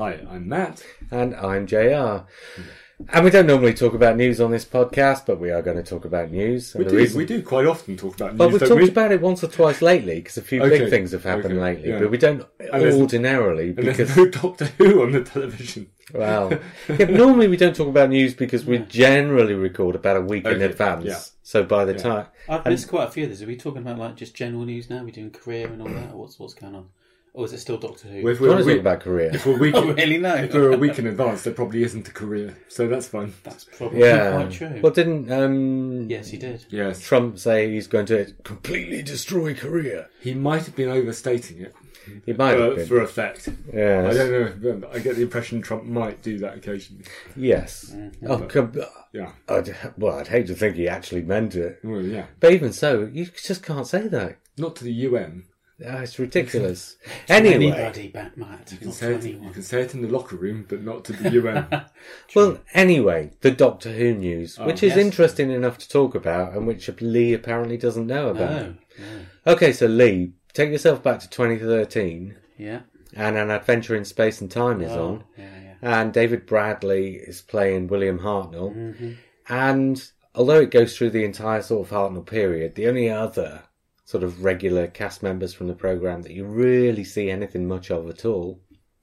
Hi, I'm Matt. And I'm JR. Yeah. And we don't normally talk about news on this podcast, but we are going to talk about news. And we do quite often talk about news, But we've talked about it once or twice lately, because a few big things have happened lately. Yeah. But we don't ordinarily... because there's no Doctor Who on the television. Well, yeah, normally we don't talk about news because we generally record about a week in advance. Yeah. So by the time... I've missed quite a few of these. Are we talking about like just general news now? Are we doing career and all that? Or what's going on? Or is it still Doctor Who? Well, if we're talking about career. If we're a week in advance, there probably isn't a career. So that's fine. That's probably quite true. Well, didn't... yes, he did. Yes. Trump say he's going to completely destroy career. He might have been overstating it. He might have been. For effect. Yes. I don't know. I get the impression Trump might do that occasionally. Yes. I'd hate to think he actually meant it. Well, yeah. But even so, you just can't say that. Not to the UN. Oh, it's ridiculous. Anyway, you can say it in the locker room, but not to the UN. Well, anyway, the Doctor Who news, which is interesting enough to talk about, and which Lee apparently doesn't know about. Oh, yeah. Okay, so Lee, take yourself back to 2013. Yeah. And An Adventure in Space and Time is on. Yeah. And David Bradley is playing William Hartnell. Mm-hmm. And although it goes through the entire sort of Hartnell period, the only other sort of regular cast members from the programme that you really see anything much of at all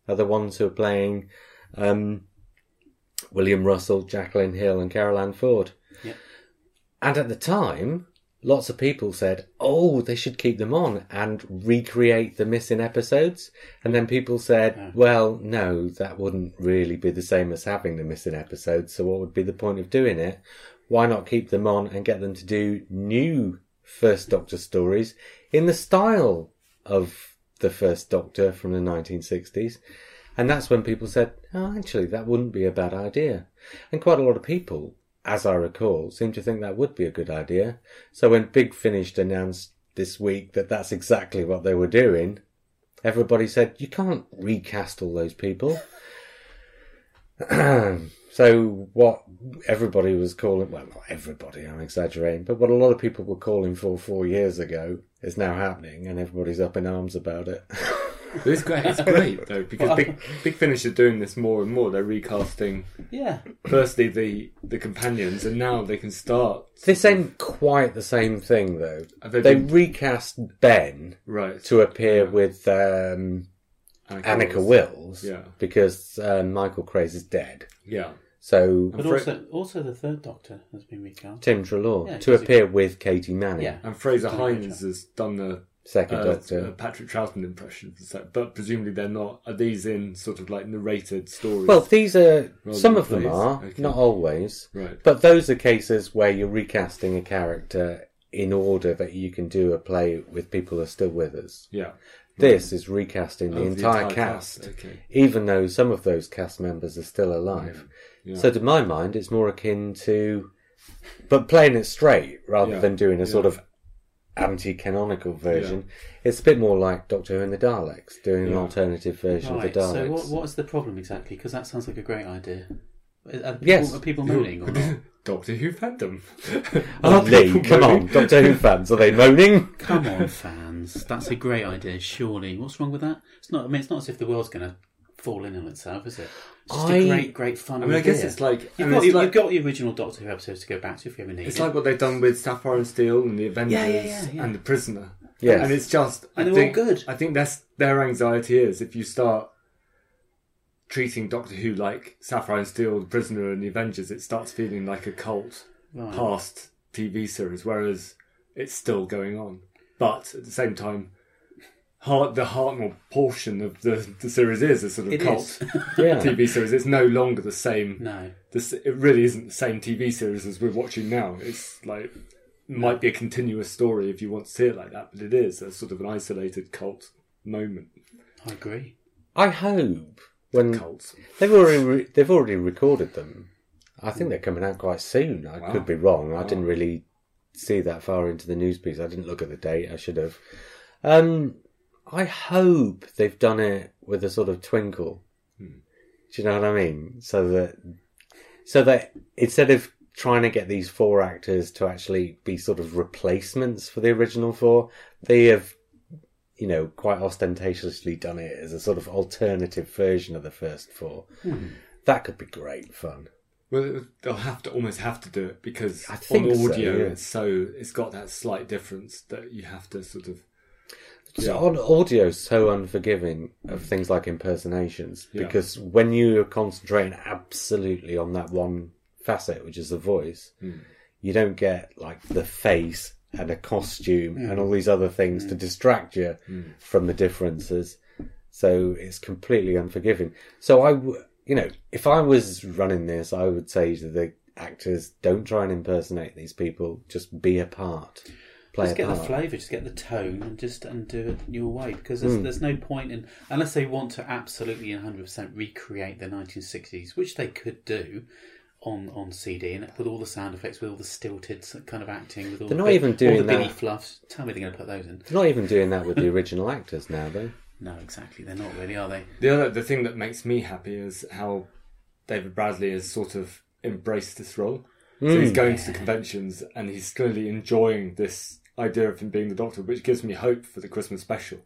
are the ones who are playing William Russell, Jacqueline Hill and Carol Ann Ford. Yep. And at the time, lots of people said, oh, they should keep them on and recreate the missing episodes. And then people said, well, no, that wouldn't really be the same as having the missing episodes, so what would be the point of doing it? Why not keep them on and get them to do new First Doctor stories in the style of the First Doctor from the 1960s. And that's when people said, oh, actually, that wouldn't be a bad idea. And quite a lot of people, as I recall, seem to think that would be a good idea. So when Big Finish announced this week that that's exactly what they were doing, everybody said, you can't recast all those people. So what everybody was calling, well, not everybody, I'm exaggerating, but what a lot of people were calling for 4 years ago is now happening, and everybody's up in arms about it. It's great, though, because Big Finish are doing this more and more. They're recasting, firstly, the companions, and now they can start... This ain't quite the same thing, though. They recast Ben to appear with... Annika Wills, because Michael Craze is dead. Yeah. So, but also the third Doctor has been recast. Tim Treloar to appear with Katie Manning. Yeah. And Fraser Hines has done the second Doctor Patrick Troughton impression. So, but presumably they're not. Are these in sort of like narrated stories? Well, these are some of them are not always. Right. But those are cases where you're recasting a character in order that you can do a play with people who are still with us. Yeah. This is recasting the entire cast, even though some of those cast members are still alive. Yeah. So to my mind, it's more akin to... But playing it straight, rather than doing a sort of anti-canonical version, it's a bit more like Doctor Who and the Daleks, doing an alternative version of the Daleks. So what's the problem exactly? Because that sounds like a great idea. Are people moaning or not? Doctor Who fandom. Lee, come on, Doctor Who fans, are they moaning? Come on, fans, that's a great idea. Surely, what's wrong with that? It's not. I mean, it's not as if the world's going to fall in on itself, is it? It's just a great fun idea. I guess it's like you've got the original Doctor Who episodes to go back to if you ever need it. It's like what they've done with Sapphire and Steel and The Avengers and The Prisoner. Yes. And it's just. And they're all good. I think that's their anxiety is if you start treating Doctor Who like Sapphire and Steel, The Prisoner and The Avengers, it starts feeling like a cult past TV series, whereas it's still going on. But at the same time, the Hartnell portion of the series is a sort of cult TV series. It's no longer the same. No. It really isn't the same TV series as we're watching now. It's like might be a continuous story if you want to see it like that, but it is a sort of an isolated cult moment. I agree. I hope when cults they've already recorded them. I think they're coming out quite soon. I could be wrong. I didn't really see that far into the news piece. I didn't look at the date. I should have. I hope they've done it with a sort of twinkle. Hmm. Do you know what I mean? So that instead of trying to get these four actors to actually be sort of replacements for the original four, they have, you know, quite ostentatiously done it as a sort of alternative version of the first four. Hmm. That could be great fun. Well, they'll almost have to do it because on audio, it's got that slight difference that you have to sort of. So on audio is so unforgiving of things like impersonations because when you are concentrating absolutely on that one facet, which is the voice, you don't get like the face and a costume and all these other things to distract you from the differences. So it's completely unforgiving. So if I was running this, I would say to the actors, don't try and impersonate these people. Just be a part. Just get the flavour, just get the tone, and just do it your way. Because there's no point in, unless they want to absolutely 100% recreate the 1960s, which they could do on CD, and with all the sound effects, with all the stilted kind of acting, with all the Billy fluffs. Tell me they're going to put those in. They're not even doing that with the original actors now, though. No, exactly. They're not really, are they? The thing that makes me happy is how David Bradley has sort of embraced this role. So he's going to the conventions and he's clearly enjoying this idea of him being the Doctor, which gives me hope for the Christmas special,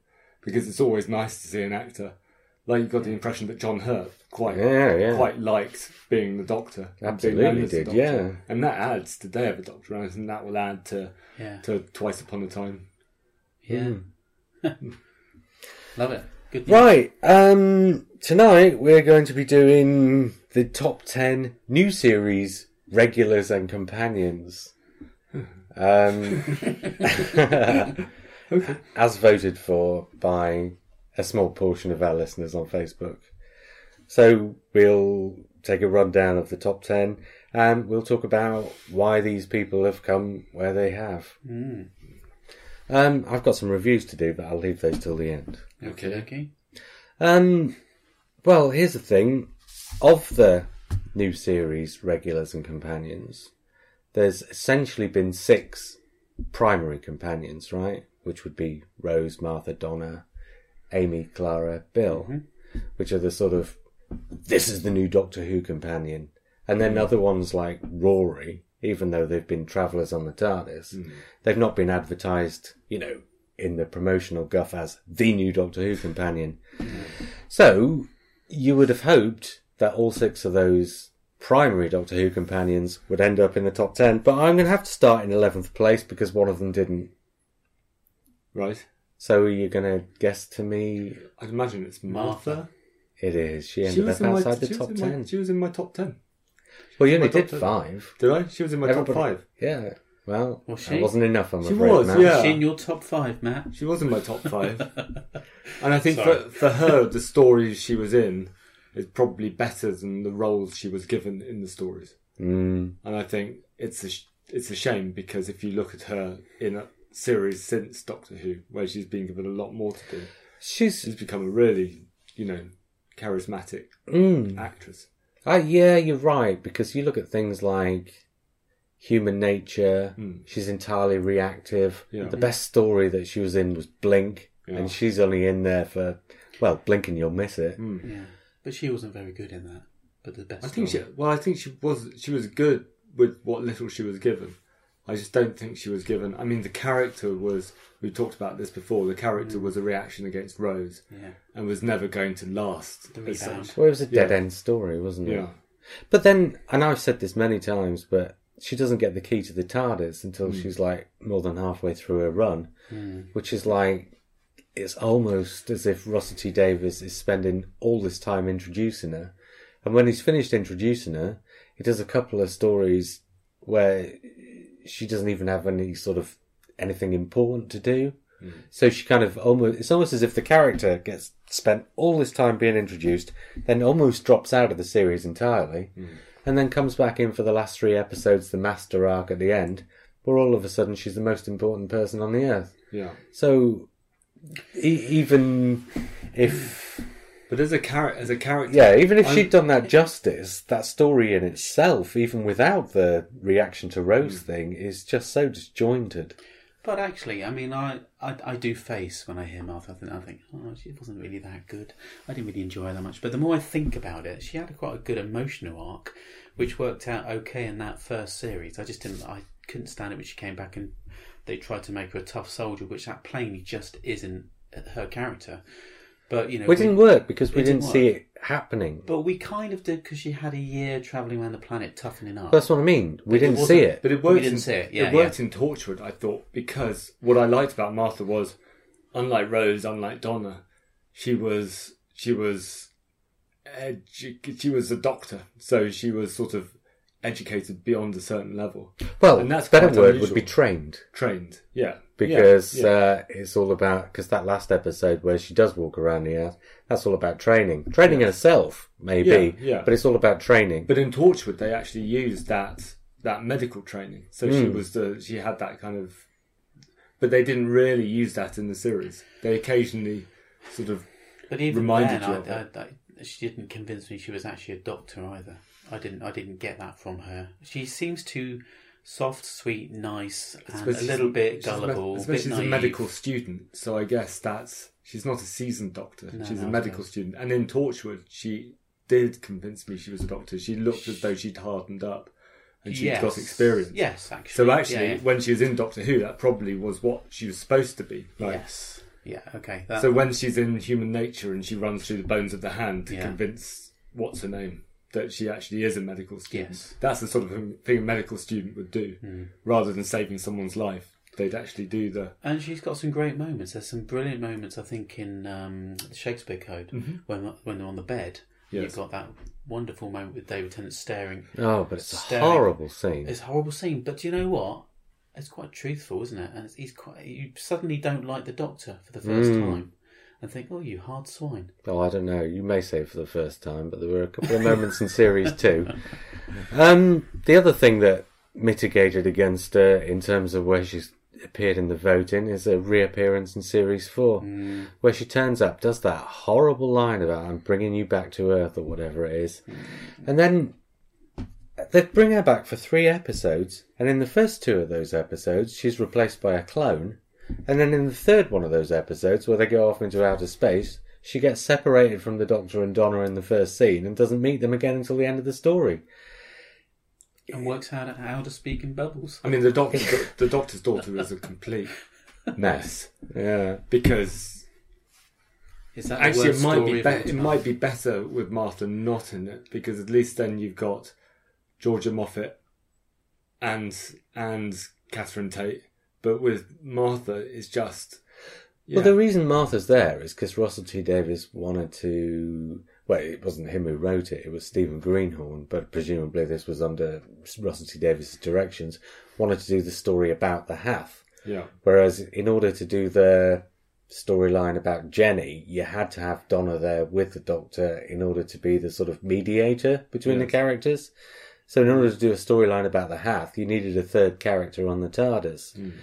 because it's always nice to see an actor. Like, you got the impression that John Hurt quite liked being the Doctor. Absolutely did, yeah. And that adds to Day of the Doctor, and that will add to Twice Upon a Time. Yeah. Love it. Good news. Right. Tonight we're going to be doing the top 10 new series, regulars and companions. Okay. As voted for by a small portion of our listeners on Facebook. So we'll take a rundown of the top 10 and we'll talk about why these people have come where they have. I've got some reviews to do, but I'll leave those till the end. Okay. Well, here's the thing. Of the new series, regulars and companions, there's essentially been 6 primary companions, right? Which would be Rose, Martha, Donna, Amy, Clara, Bill, which are the sort of, this is the new Doctor Who companion. And then other ones like Rory, even though they've been travellers on the TARDIS, they've not been advertised, you know, in the promotional guff as the new Doctor Who companion. So you would have hoped that all 6 of those primary Doctor Who companions would end up in the top 10, but I'm going to have to start in 11th place because one of them didn't. Right. So are you going to guess to me? I'd imagine it's Martha. It is. She ended up outside the top 10. She was in my top 10. Well, you only did 5. Did I? She was in my top 5. Yeah. Well, that wasn't enough, I'm afraid. She was, Matt. Yeah. Was she in your top 5, Matt? She was in my top 5. And I think for her, the stories she was in is probably better than the roles she was given in the stories. And I think it's a shame, because if you look at her in a series since Doctor Who, where she's been given a lot more to do, she's become a really, you know, charismatic actress. Yeah, you're right, because you look at things like Human Nature, she's entirely reactive. Yeah. The best story that she was in was Blink, and she's only in there for, well, blink and you'll miss it. Yeah. But she wasn't very good in that. But the best I think she was good with what little she was given. I just don't think she was given. I mean, the character was, we talked about this before, the character was a reaction against Rose and was never going to last. The rebound. Well, it was a dead-end story, wasn't it? Yeah. But then, and I've said this many times, but she doesn't get the key to the TARDIS until she's like more than halfway through her run, which is like, it's almost as if Russell T Davies is spending all this time introducing her. And when he's finished introducing her, he does a couple of stories where she doesn't even have any sort of anything important to do. So she kind of it's almost as if the character gets spent all this time being introduced, then almost drops out of the series entirely, and then comes back in for the last 3 episodes, the Master arc at the end, well, all of a sudden she's the most important person on the earth. Yeah. So even if... But as a character... Yeah, even if she'd done that justice, that story in itself, even without the reaction to Rose thing, is just so disjointed. But actually, I mean, I do face when I hear Martha, I think, oh, she wasn't really that good. I didn't really enjoy her that much. But the more I think about it, she had quite a good emotional arc, which worked out okay in that first series. I couldn't stand it when she came back and they tried to make her a tough soldier, which that plainly just isn't her character. But, you know, it didn't work because we didn't see it happening. But we kind of did because she had a year travelling around the planet toughening up. That's what I mean. We didn't see it. But it worked in Torchwood, I thought, because what I liked about Martha was, unlike Rose, unlike Donna, she was a doctor. So she was sort of educated beyond a certain level. Well, and that's a better word would be trained. Trained, yeah. Because it's all about... Because that last episode where she does walk around the earth, that's all about training. Training herself, maybe, but it's all about training. But in Torchwood, they actually used that medical training. So she had that kind of... But they didn't really use that in the series. They occasionally sort of reminded you of it. She didn't convince me she was actually a doctor either. I didn't get that from her. She seems too... soft, sweet, nice, and a little bit gullible. Especially she's a medical student, so I guess she's not a seasoned doctor. No, she's a medical student. And in Torchwood, she did convince me she was a doctor. She looked as though she'd hardened up and she'd got experience. Yes, actually. So actually, when she was in Doctor Who, that probably was what she was supposed to be. Like, yes. Yeah, okay. So when she's in Human Nature and she runs through the bones of the hand to convince what's her name, that she actually is a medical student. Yes. That's the sort of thing a medical student would do. Mm. Rather than saving someone's life, they'd actually do the... And she's got some great moments. There's some brilliant moments, I think, in the Shakespeare Code, when they're on the bed. Yes. You've got that wonderful moment with David Tennant staring. Oh, but it's a horrible scene. It's a horrible scene, but do you know what? It's quite truthful, isn't it? And you suddenly don't like the Doctor for the first time. And think, oh, you hard swine. Oh, I don't know. You may say it for the first time, but there were a couple of moments in Series 2. The other thing that mitigated against her in terms of where she's appeared in the voting is a reappearance in Series 4, where she turns up, does that horrible line about, I'm bringing you back to Earth or whatever it is. And then they bring her back for 3 episodes, and in the first 2 of those episodes, she's replaced by a clone. And then in the third one of those episodes, where they go off into outer space, she gets separated from the Doctor and Donna in the first scene and doesn't meet them again until the end of the story. And works out how to speak in bubbles. I mean, the Doctor's daughter is a complete mess. Yeah. Because actually it might be better with Martha not in it, because at least then you've got Georgia Moffat and Catherine Tate. But with Martha, it's just... Yeah. Well, the reason Martha's there is because Russell T Davies wanted to... Well, it wasn't him who wrote it. It was Stephen Greenhorn. But presumably this was under Russell T Davies' directions. Wanted to do the story about the Hath. Yeah. Whereas in order to do the storyline about Jenny, you had to have Donna there with the Doctor in order to be the sort of mediator between the characters. So in order to do a storyline about the Hath, you needed a third character on the TARDIS. Mm.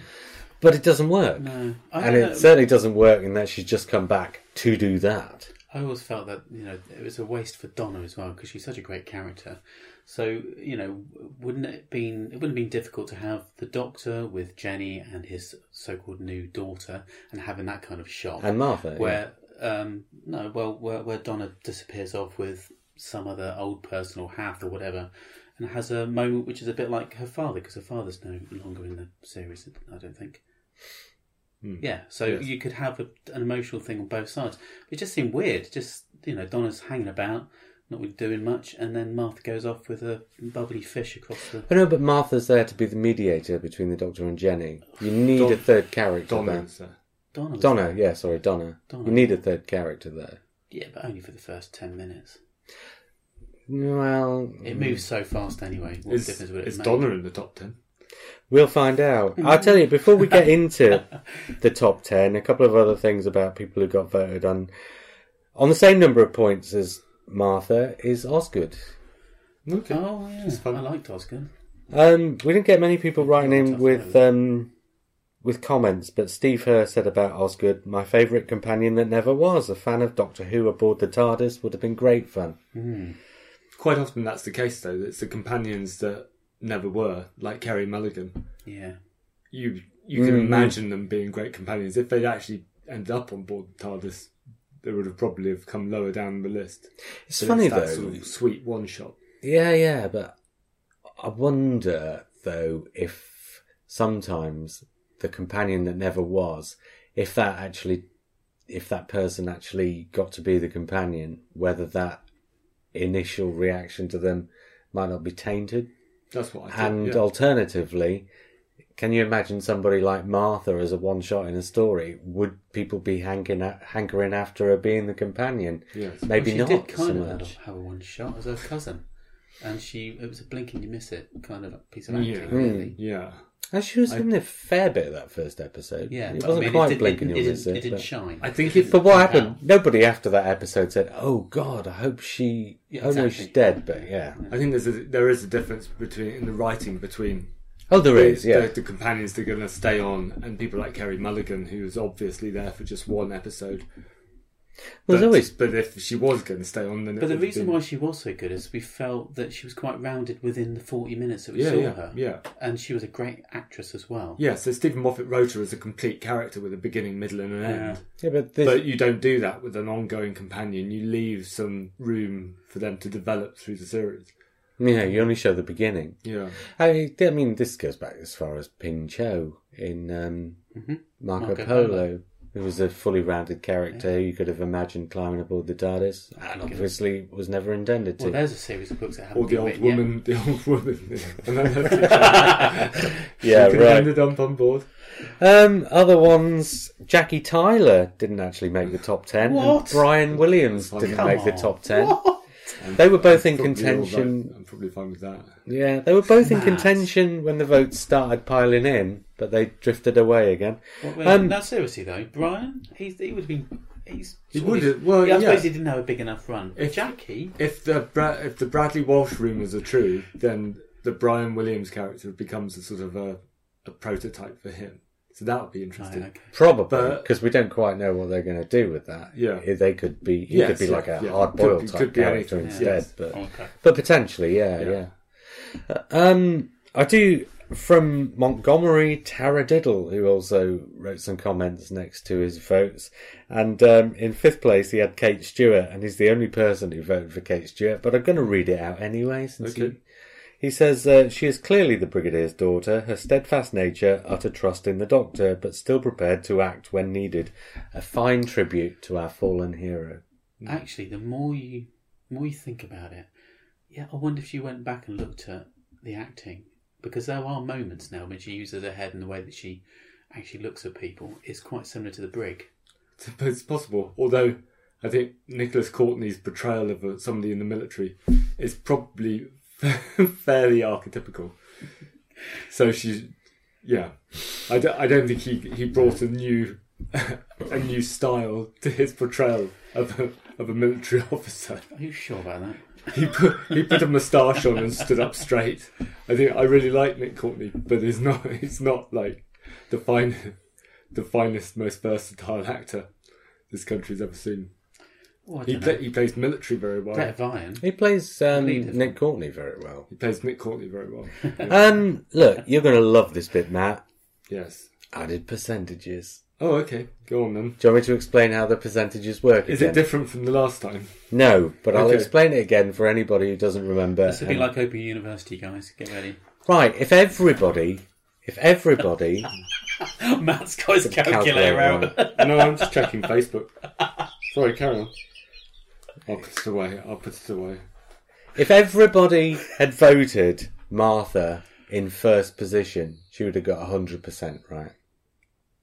But it doesn't work. No. It certainly doesn't work in that she's just come back to do that. I always felt that, you know, it was a waste for Donna as well, because she's such a great character. So, you know, it wouldn't have been difficult to have the Doctor with Jenny and his so-called new daughter and having that kind of shock. And Martha. Where Donna disappears off with some other old person or Hath or whatever, and has a moment which is a bit like her father, because her father's no longer in the series, I don't think. Mm. Yeah, so you could have an emotional thing on both sides. It just seemed weird. Just, you know, Donna's hanging about, not really doing much, and then Martha goes off with a bubbly fish across the... I know, but Martha's there to be the mediator between the Doctor and Jenny. You need a third character there. Donna. You need a third character there. Yeah, but only for the first 10 minutes. Well, it moves so fast anyway. What difference would it make? Is Donna in the top 10? We'll find out. I'll tell you, before we get into the top 10, a couple of other things about people who got voted on. On the same number of points as Martha is Osgood. Okay. Oh, yeah. I liked Osgood. We didn't get many people writing in with comments, but Steve Herr said about Osgood, my favourite companion that never was. A fan of Doctor Who aboard the TARDIS would have been great fun. Mm. Quite often that's the case, though. It's the companions that never were, like Kerry Mulligan. Yeah. You can imagine them being great companions. If they'd actually ended up on board the TARDIS, they would have probably come lower down the list. It's but funny, it's that though. Sort of sweet one-shot. Yeah, but I wonder, though, if sometimes the companion that never was, if that person actually got to be the companion, whether that initial reaction to them might not be tainted. That's what I think. And alternatively, can you imagine somebody like Martha as a one-shot in a story? Would people be hankering after her being the companion? Yes. Maybe well, she not. She did kind of have a one-shot as her cousin. And it was a blink and you miss it kind of piece of acting, really. Yeah. And she was in a fair bit of that first episode. Yeah. It wasn't quite blink and you miss it. It did shine. I think but what happened? Out. Nobody after that episode said, oh, God, I hope she... Yeah, exactly. Oh, no, she's dead, but yeah. I think there is a difference in the writing between... Oh, there is, yeah. The companions that are going to stay on, and people like Kerry Mulligan, who's obviously there for just one episode. Well, but if she was going to stay on, then... But the reason why she was so good is we felt that she was quite rounded within the 40 minutes that we saw her. Yeah, and she was a great actress as well. Yeah, so Stephen Moffat wrote her as a complete character with a beginning, middle and an end. Yeah, but you don't do that with an ongoing companion. You leave some room for them to develop through the series. Yeah, you only show the beginning. Yeah. I mean, this goes back as far as Ping Cho in Marco Polo. Who was a fully rounded character who you could have imagined climbing aboard the TARDIS, and obviously was never intended to. Well, there's a series of books that haven't been written yet. Or The Old Woman. Yeah, she right. ended up on board. Other ones, Jackie Tyler didn't actually make the top 10. What? And Brian Williams didn't make the top 10. What? They were both in contention. I'm probably fine with that. Yeah, they were both in contention when the votes started piling in, but they drifted away again. Well, no, seriously though, Brian, he would have been. He would have. Well, I suppose he didn't have a big enough run. If Jackie, if the Bradley Walsh rumours are true, then the Brian Williams character becomes a sort of a prototype for him. So that would be interesting. Right, okay. Probably, because we don't quite know what they're going to do with that. Yeah, they could be. He could be like a hard-boiled type character instead, but potentially, yeah. I do from Montgomery Taradiddle, who also wrote some comments next to his votes, and in fifth place he had Kate Stewart, and he's the only person who voted for Kate Stewart. But I'm going to read it out anyway, since He says, she is clearly the Brigadier's daughter, her steadfast nature, utter trust in the Doctor, but still prepared to act when needed. A fine tribute to our fallen hero. Actually, the more you think about it, I wonder if you went back and looked at the acting, because there are moments now when she uses her head and the way that she actually looks at people is quite similar to the Brig. It's possible, although... I think Nicholas Courtney's portrayal of somebody in the military is probably... fairly archetypical. So I don't think he brought a new style to his portrayal of a military officer. Are you sure about that? He put a moustache on and stood up straight. I really like Nick Courtney, but he's not like the finest, most versatile actor this country's ever seen. Oh, he plays military very well. Brett Vian. He plays Nick Courtney very well. Yeah. Look, you're going to love this bit, Matt. Yes. Added percentages. Oh, okay. Go on then. Do you want me to explain how the percentages work? Is it different from the last time? No, but I'll explain it again for anybody who doesn't remember. This will be like Open University, guys. Get ready. Right. If everybody, Matt's got his calculator out. No, I'm just checking Facebook. Sorry, carry on. I'll put it away. If everybody had voted Martha in first position, she would have got 100% right.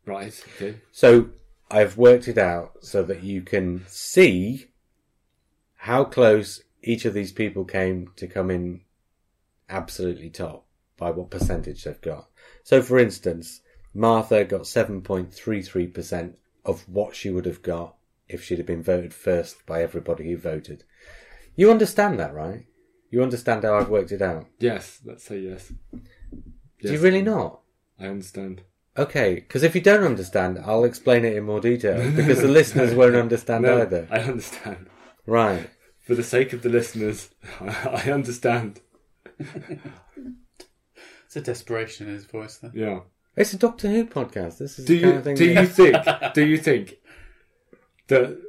Right, okay. So I've worked it out so that you can see how close each of these people came to come in absolutely top by what percentage they've got. So, for instance, Martha got 7.33% of what she would have got if she'd have been voted first by everybody who voted. You understand that, right? You understand how I've worked it out? Yes, let's say yes. Do you really not? I understand. Okay, because if you don't understand, I'll explain it in more detail, because the listeners won't understand either. I understand. Right. For the sake of the listeners, I understand. It's a desperation in his voice, though. Yeah. It's a Doctor Who podcast. This is the kind of thing. Do you think that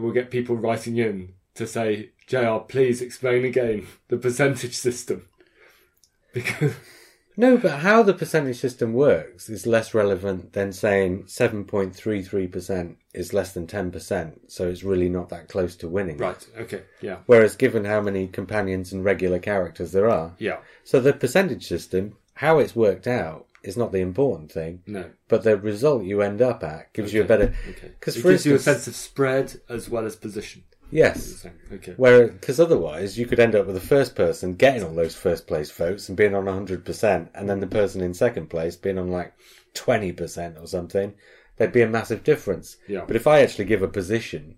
we'll get people writing in to say, JR, please explain again the percentage system? Because... No, but how the percentage system works is less relevant than saying 7.33% is less than 10%, so it's really not that close to winning. Right, okay, yeah. Whereas given how many companions and regular characters there are, yeah. So the percentage system, how it's worked out, is not the important thing. No. But the result you end up at gives you a better... Okay. It gives you a sense of spread as well as position. Yes, okay. Because otherwise you could end up with the first person getting all those first place votes and being on 100%, and then the person in second place being on like 20% or something. There'd be a massive difference. Yeah. But if I actually give a position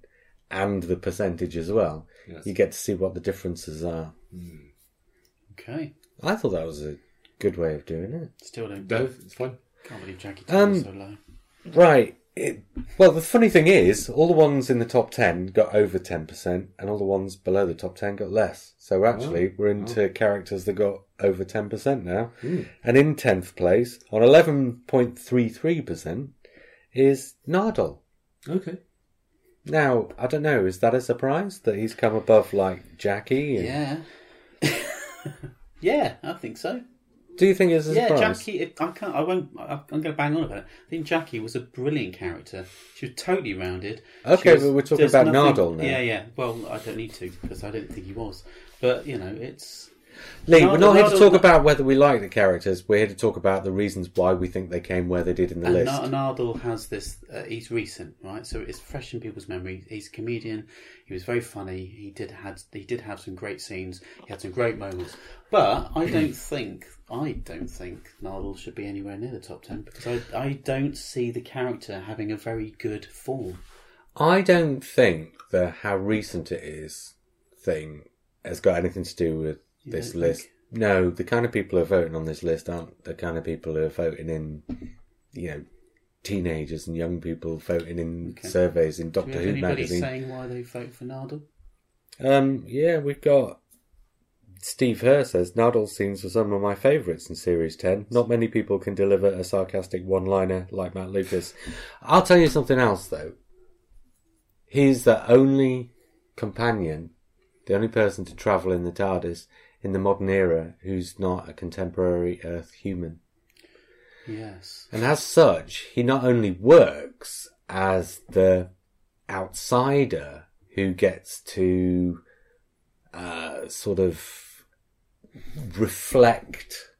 and the percentage as well, yes, you get to see what the differences are. Mm. Okay. I thought that was a good way of doing it. Still don't. No, it's fine. Can't believe Jackie Tom is so low. Right. Well, the funny thing is, all the ones in the top 10 got over 10%, and all the ones below the top 10 got less. So actually, we're into characters that got over 10% now. Mm. And in 10th place, on 11.33%, is Nardole. Okay. Now, I don't know, is that a surprise that he's come above, like, Jackie? And... Yeah. Yeah, I think so. Do you think it's a surprise? Yeah, Jackie. I'm going to bang on about it. I think Jackie was a brilliant character. She was totally rounded. Okay, but we're talking about Nardole now. Yeah. Well, I don't need to because I don't think he was. But you know, it's Lee. Nardole, we're not here to talk about whether we like the characters. We're here to talk about the reasons why we think they came where they did in the list. Nardole has this. He's recent, right? So it's fresh in people's memory. He's a comedian. He was very funny. He did have some great scenes. He had some great moments. But I don't think Nardole should be anywhere near the top 10 because I don't see the character having a very good form. I don't think the how recent it is thing has got anything to do with this list. No, the kind of people who are voting on this list aren't the kind of people who are voting in, you know, teenagers and young people voting in surveys in Doctor Who magazine. Saying why they vote for Nardole? We've got... Steve Herr says, Nardole's scenes are some of my favourites in Series 10. Not many people can deliver a sarcastic one-liner like Matt Lucas. I'll tell you something else, though. He's the only companion, the only person to travel in the TARDIS in the modern era who's not a contemporary Earth human. Yes. And as such, he not only works as the outsider who gets to sort of reflect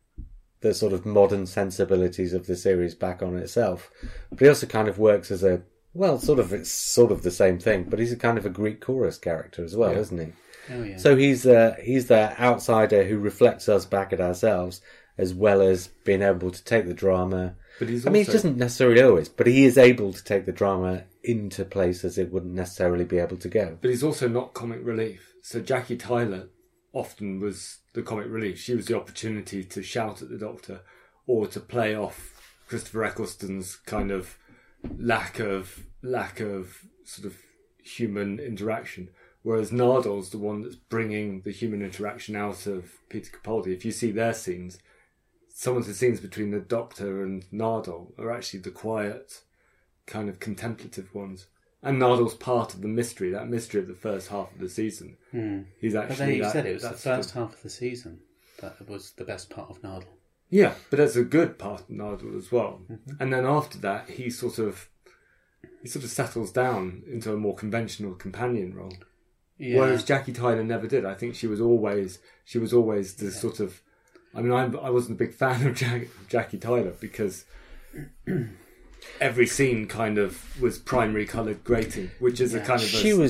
the sort of modern sensibilities of the series back on itself, but he also kind of works as a it's sort of the same thing, but he's a kind of a Greek chorus character as well, isn't he? Oh, yeah. So he's the outsider who reflects us back at ourselves, as well as being able to take the drama. But he's he doesn't necessarily always, but he is able to take the drama into places it wouldn't necessarily be able to go. But he's also not comic relief. So Jackie Tyler often was the comic relief. She was the opportunity to shout at the Doctor or to play off Christopher Eccleston's kind of lack of sort of human interaction. Whereas Nardole's the one that's bringing the human interaction out of Peter Capaldi. If you see their scenes, some of the scenes between the Doctor and Nardole are actually the quiet, kind of contemplative ones. And Nardole's part of the mystery, that mystery of the first half of the season. Mm. He's actually. But then you said it was the first half of the season that was the best part of Nardole. Yeah, but that's a good part of Nardole as well. Mm-hmm. And then after that, he sort of settles down into a more conventional companion role. Yeah. Whereas Jackie Tyler never did. I think she was always the sort of. I mean, I wasn't a big fan of Jackie Tyler because. Every scene kind of was primary coloured grating, which is a kind of a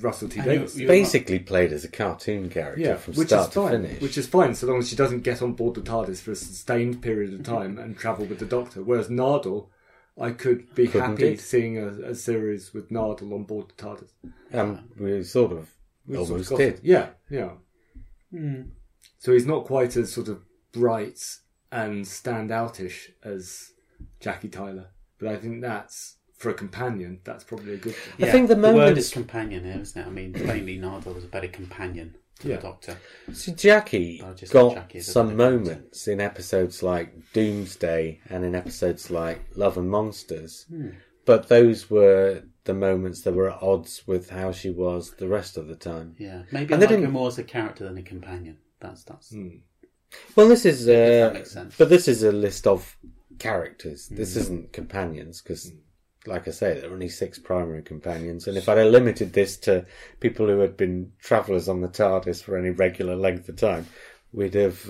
Russell T Davies. Basically played as a cartoon character from start to finish. Which is fine, so long as she doesn't get on board the TARDIS for a sustained period of time and travel with the Doctor. Whereas Nardole, I could be happy seeing a series with Nardole on board the TARDIS. We sort of almost did. Yeah, yeah. Mm. So he's not quite as sort of bright and standoutish as Jackie Tyler, but I think that's, for a companion, that's probably a good thing. Yeah, I think the word is companion here, isn't it? I mean, plainly Nardole was a better companion to the Doctor. So Jackie got Jackie some moments in episodes like Doomsday and in episodes like Love and Monsters, but those were the moments that were at odds with how she was the rest of the time. Yeah, maybe I like her more as a character than a companion. That's. Mm. Well, this is, that makes sense. But this is a list of characters. This isn't companions because, like I say, there are only 6 primary companions, and if I'd have limited this to people who had been travellers on the TARDIS for any regular length of time, we'd have,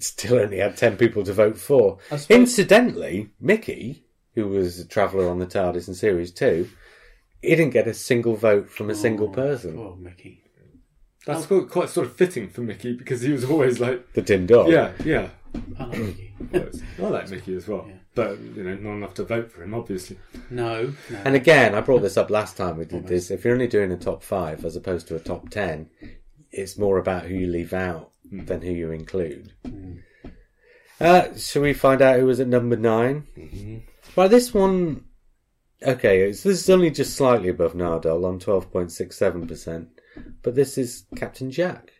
still only had 10 people to vote for. Incidentally, Mickey, who was a traveller on the TARDIS in Series 2, he didn't get a single vote from a single person. Oh, Mickey. That's quite sort of fitting for Mickey because he was always like... The tin dog. Yeah, yeah. I like Mickey. I like Mickey as well. Yeah. But, not enough to vote for him, obviously. No. And again, I brought this up last time we did this. If you're only doing a top 5 as opposed to a top 10, it's more about who you leave out than who you include. Mm. Shall we find out who was at number 9? Mm-hmm. Well, this one... Okay, so this is only just slightly above Nardole on 12.67%. But this is Captain Jack.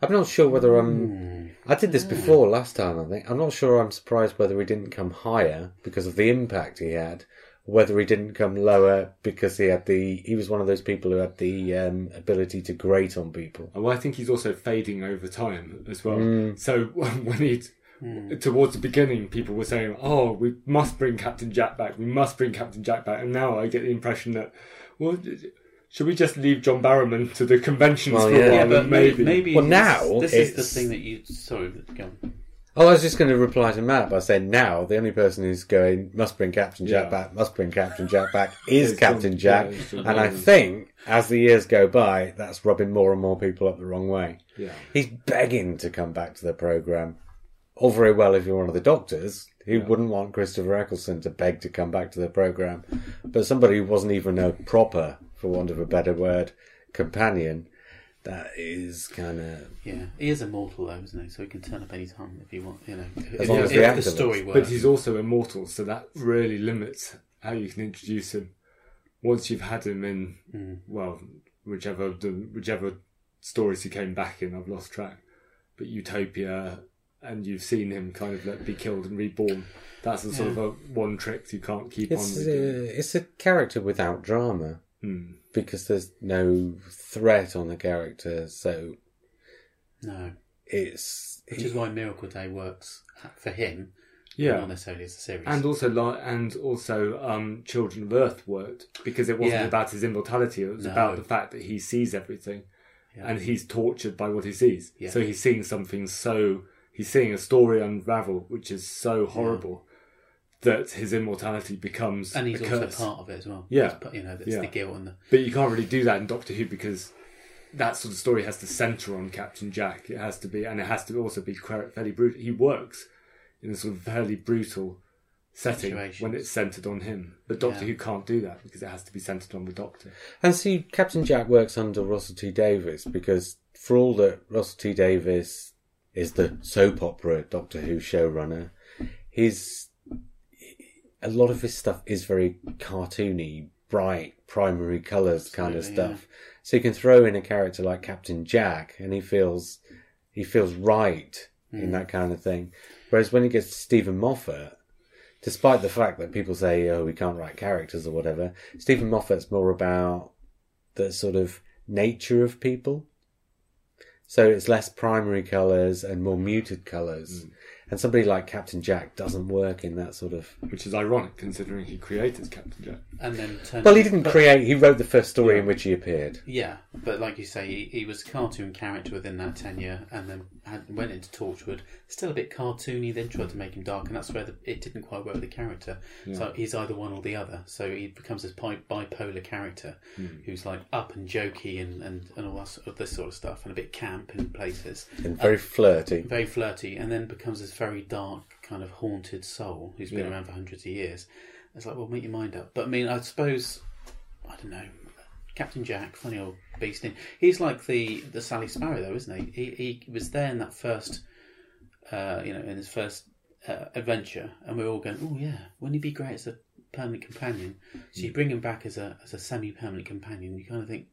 I'm not sure whether I'm... I did this before last time, I think. I'm not sure I'm surprised whether he didn't come higher because of the impact he had, whether he didn't come lower because he had the... He was one of those people who had the ability to grate on people. Oh, I think he's also fading over time as well. Mm. So when he'd... Towards the beginning, people were saying, we must bring Captain Jack back. And now I get the impression that... Well, should we just leave John Barrowman to the conventions for a while? Yeah, maybe. Well, now this is the thing that you. Sorry, go on. Oh, I was just going to reply to Matt by saying now the only person who's going must bring Captain Jack back, is Captain Jack, and I think as the years go by, that's rubbing more and more people up the wrong way. Yeah, he's begging to come back to the programme. All very well if you're one of the Doctors. Who wouldn't want Christopher Eccleston to beg to come back to the programme? But somebody who wasn't even a proper, for want of a better word, companion, that is kind of... Yeah, he is immortal though, isn't he? So he can turn up any time if he wants, as long as the story works. But he's also immortal, so that really limits how you can introduce him. Once you've had him in, whichever stories he came back in, I've lost track. But Utopia... And you've seen him kind of be killed and reborn. That's the sort of one trick you can't keep on with. It's a character without drama because there's no threat on the character. So no, which is why Miracle Day works for him. Yeah, not necessarily as a series. And also, Children of Earth worked because it wasn't about his immortality. It was about the fact that he sees everything, and he's tortured by what he sees. Yeah. So he's seeing something so. He's seeing a story unravel, which is so horrible that his immortality becomes a curse. And he's also part of it as well. Yeah. That's the guilt. But you can't really do that in Doctor Who because that sort of story has to centre on Captain Jack. It has to be, and it has to also be fairly brutal. He works in a sort of fairly brutal setting when it's centred on him. But Doctor Who can't do that because it has to be centred on the Doctor. And see, Captain Jack works under Russell T Davies because for all that Russell T Davies... is the soap opera Doctor Who showrunner. A lot of his stuff is very cartoony, bright, primary colours kind of stuff. Yeah. So you can throw in a character like Captain Jack and he feels right in that kind of thing. Whereas when it gets to Stephen Moffat, despite the fact that people say, we can't write characters or whatever, Stephen Moffat's more about the sort of nature of people. So it's less primary colours and more muted colours. Mm. And somebody like Captain Jack doesn't work in that sort of... Which is ironic, considering he created Captain Jack. And then he wrote the first story in which he appeared. Yeah, but like you say, he was a cartoon character within that tenure and then went into Torchwood. Still a bit cartoony, then tried to make him dark, and that's where it didn't quite work with the character. Yeah. So he's either one or the other. So he becomes this bipolar character who's like up and jokey and all this sort of stuff, and a bit camp in places. And very flirty. Very flirty, and then becomes this very dark kind of haunted soul who's been around for hundreds of years. It's like, well, make your mind up. But I mean, I suppose, I don't know, Captain Jack, funny old beast. He's like the Sally Sparrow, though, isn't he? He was there in that first, in his first adventure, and we were all going, oh yeah, wouldn't he be great as a permanent companion? So you bring him back as a semi-permanent companion. You kind of think,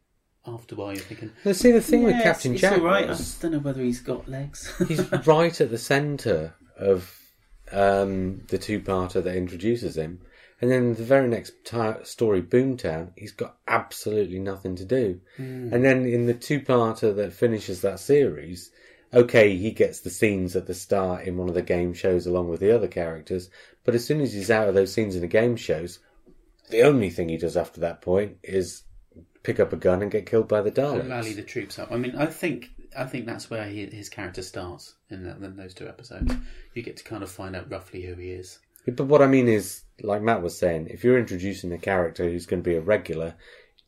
after a while, you're thinking, let's see the thing with Captain Jack. Right. I just don't know whether he's got legs. He's right at the centre of the two-parter that introduces him. And then the very next story, Boomtown, he's got absolutely nothing to do. Mm. And then in the two-parter that finishes that series, okay, he gets the scenes at the start in one of the game shows along with the other characters, but as soon as he's out of those scenes in the game shows, the only thing he does after that point is pick up a gun and get killed by the Daleks. And rally the troops up. I mean, I think that's where his character starts in those two episodes. You get to kind of find out roughly who he is. But what I mean is, like Matt was saying, if you're introducing a character who's going to be a regular,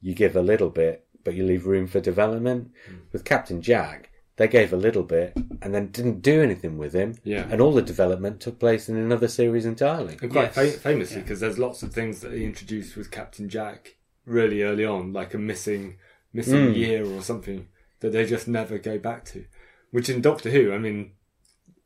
you give a little bit, but you leave room for development. Mm. With Captain Jack, they gave a little bit and then didn't do anything with him. Yeah. And all the development took place in another series entirely. And quite famously, because there's lots of things that he introduced with Captain Jack really early on, like a missing year or something that they just never go back to. Which in Doctor Who, I mean,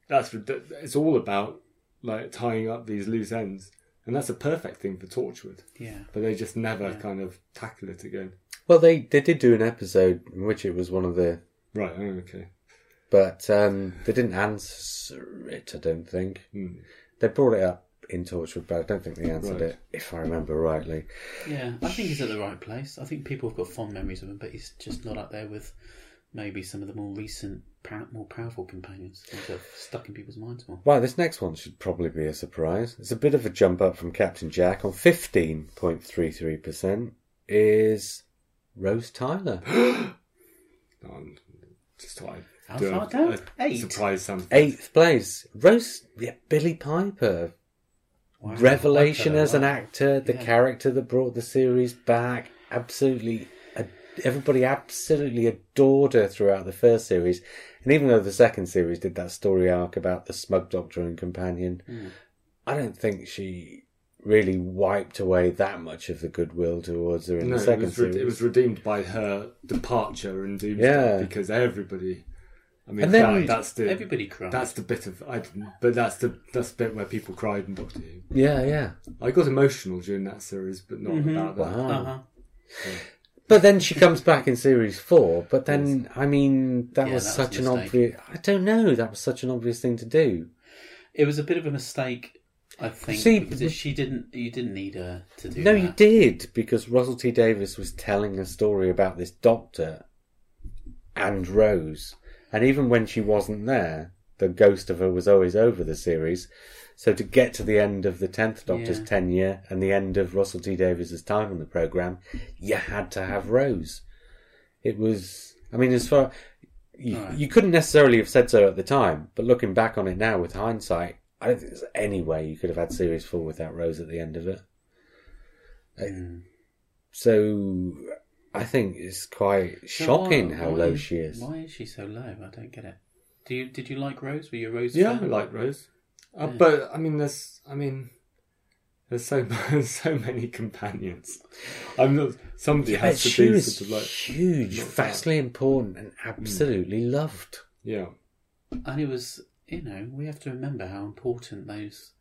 it's all about like tying up these loose ends, and that's a perfect thing for Torchwood. Yeah, but they just never kind of tackle it again. Well, they did do an episode in which it was one of the right. Oh, okay, but they didn't answer it. I don't think they brought it up in Torchwood, but I don't think they answered it, if I remember rightly. Yeah, I think he's at the right place. I think people have got fond memories of him, but he's just not up there with maybe some of the more recent, more powerful companions that are stuck in people's minds more. Wow, this next one should probably be a surprise. It's a bit of a jump up from Captain Jack. On 15.33% is Rose Tyler. How far down? Eighth place. Rose, Billie Piper. Wow. Revelation as an actor, the character that brought the series back. Absolutely. Everybody absolutely adored her throughout the first series, and even though the second series did that story arc about the smug doctor and companion, I don't think she really wiped away that much of the goodwill towards her in the second series. It was redeemed by her departure in Doomsday, because everybody, I mean, everybody cried. That's the bit of that's the bit where people cried in Doctor Who. Yeah, yeah. I got emotional during that series, but not about that. Wow. Uh-huh. So. But then she comes back in series 4. But then, I mean, that was such an obvious thing to do. It was a bit of a mistake, I think. See, because you didn't need her to do that. No, you did, because Russell T Davies was telling a story about this doctor and Rose. And even when she wasn't there, the ghost of her was always over the series. So to get to the end of the 10th Doctor's tenure and the end of Russell T Davies' time on the programme, you had to have Rose. It was... I mean, as far... You couldn't necessarily have said so at the time, but looking back on it now with hindsight, I don't think there's any way you could have had Series 4 without Rose at the end of it. So I think it's quite shocking how low she is. Why is she so low? I don't get it. Did you like Rose? Were you a Rose fan? Yeah, I liked Rose. But there's so many companions. I'm not. Somebody has to be sort of like huge, vastly important, and absolutely loved. Yeah, and it was. You know, we have to remember how important those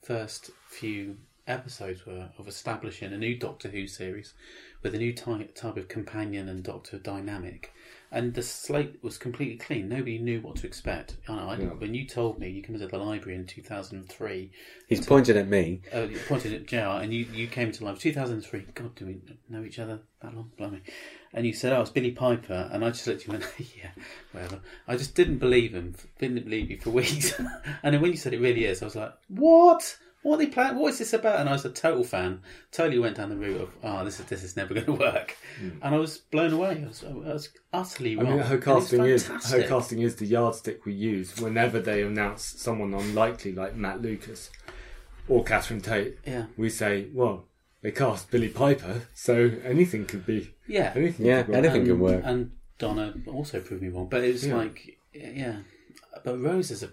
first few episodes were of establishing a new Doctor Who series with a new type of companion and Doctor dynamic. And the slate was completely clean. Nobody knew what to expect. When you told me you came into the library in 2003... He's pointing at me. Pointing at JR, and you came to life 2003. God, do we know each other that long? Blimey. And you said, oh, it's Billie Piper. And I just looked at you and went, yeah, whatever. I just didn't believe him. Didn't believe you for weeks. And then when you said it really is, I was like, what? What are they playing? What is this about? And I was a total fan. Totally went down the route of, this is never going to work. Mm. And I was blown away. I was utterly wrong. I mean, her casting is the yardstick we use whenever they announce someone unlikely like Matt Lucas or Catherine Tate. Yeah. We say, well, they cast Billie Piper, so anything could be. Yeah. Anything could work. And Donna also proved me wrong. But it was like, yeah. But Rose is a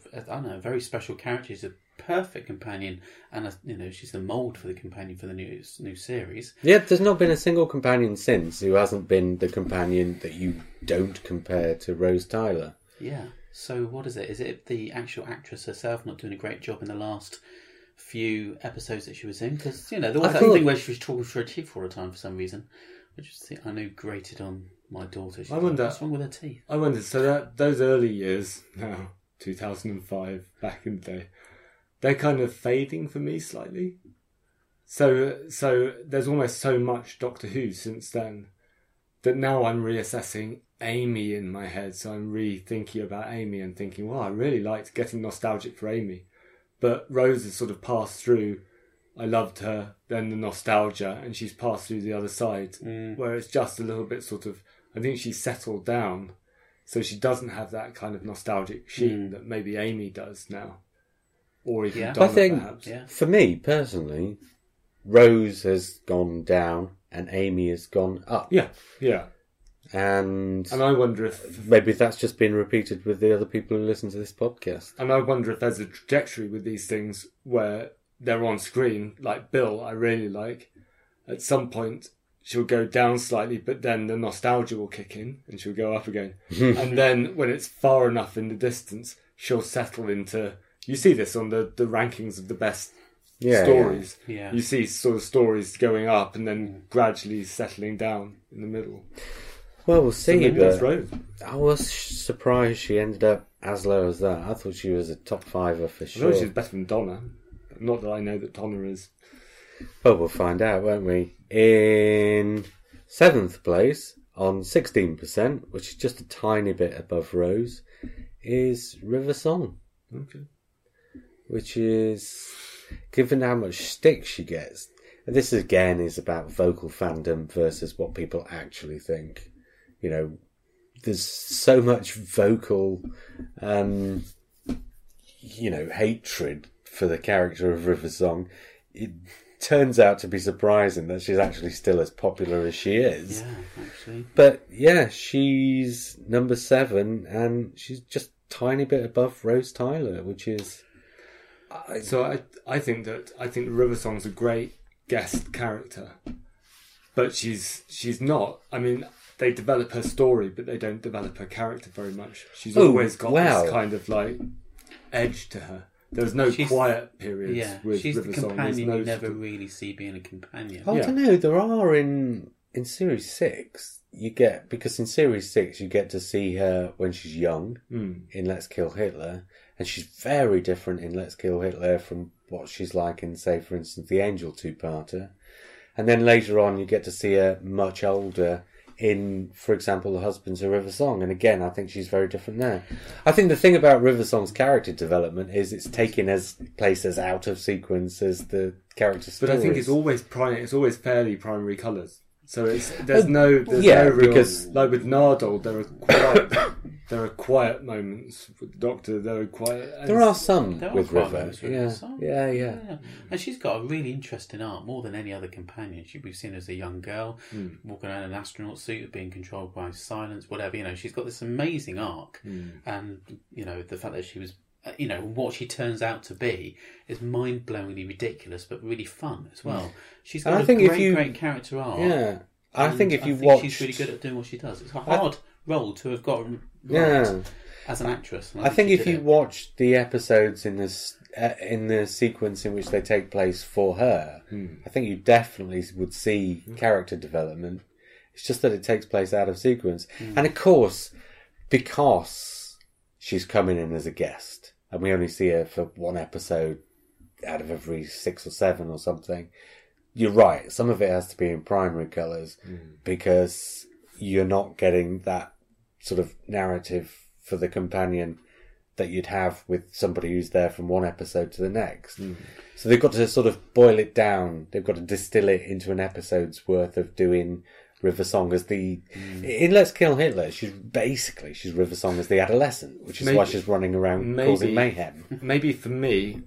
very special character. She's a perfect companion, and she's the mould for the companion for the new series. Yep, there's not been a single companion since who hasn't been the companion that you don't compare to Rose Tyler. Yeah. So what is it? Is it the actual actress herself not doing a great job in the last few episodes that she was in? Because there was that thing where she was talking to her teeth all the time for some reason, which I know grated on my daughter. She wondered what's wrong with her teeth. I wondered. So that those early years now, 2005 back in the day, they're kind of fading for me slightly. So there's almost so much Doctor Who since then that now I'm reassessing Amy in my head. So I'm rethinking about Amy and thinking, wow, I really liked getting nostalgic for Amy. But Rose has sort of passed through. I loved her, then the nostalgia, and she's passed through the other side, where it's just a little bit sort of, I think she's settled down. So she doesn't have that kind of nostalgic sheen that maybe Amy does now. Or even Donna, perhaps. For me, personally, Rose has gone down and Amy has gone up. Yeah, yeah. And I wonder if maybe that's just been repeated with the other people who listen to this podcast. And I wonder if there's a trajectory with these things where they're on screen, like Bill, I really like. At some point, she'll go down slightly, but then the nostalgia will kick in and she'll go up again. And then when it's far enough in the distance, she'll settle into... You see this on the rankings of the best stories. Yeah. Yeah. You see sort of stories going up and then gradually settling down in the middle. Well, we'll see. But I was surprised she ended up as low as that. I thought she was a top fiver for sure. I thought she was better than Donna. Not that I know that Donna is. Well, we'll find out, won't we? In 7th place, on 16%, which is just a tiny bit above Rose, is River Song. Okay. Which is, given how much stick she gets, and this again is about vocal fandom versus what people actually think. There's so much vocal, hatred for the character of River Song. It turns out to be surprising that she's actually still as popular as she is. Yeah, actually. But yeah, she's number 7, and she's just a tiny bit above Rose Tyler, which is... I think River Song's a great guest character, but she's not. I mean, they develop her story, but they don't develop her character very much. She's always got this kind of like edge to her. There's no quiet periods with River Song. She's the companion you never really see being a companion. Oh, yeah. I don't know. There are in Series 6. In Series 6 you get to see her when she's young in Let's Kill Hitler, and she's very different in Let's Kill Hitler from what she's like in, say, for instance, the Angel two-parter. And then later on you get to see her much older in, for example, The Husbands of River Song, and again I think she's very different there. I think the thing about River Song's character development is it's taken as place as out of sequence as the character stories. But I think it's always fairly primary colours. So there's no real, because like with Nardole there are quiet moments with the Doctor. There are some with River. Yeah. And she's got a really interesting arc, more than any other companion. We've seen her as a young girl walking around an astronaut suit, being controlled by silence, whatever. She's got this amazing arc, and the fact that she was. What she turns out to be is mind-blowingly ridiculous, but really fun as well. She's got a great character arc. Yeah, I think she's really good at doing what she does. It's a hard role to have gotten right as an actress. I think if you watch the episodes in the sequence in which they take place for her, I think you definitely would see character development. It's just that it takes place out of sequence, and of course, because she's coming in as a guest. And we only see her for one episode out of every 6 or 7 or something. You're right. Some of it has to be in primary colours because you're not getting that sort of narrative for the companion that you'd have with somebody who's there from one episode to the next. So they've got to sort of boil it down. They've got to distill it into an episode's worth of doing River Song as the... In Let's Kill Hitler, she's River Song as the adolescent, which is why she's running around causing mayhem. Maybe for me,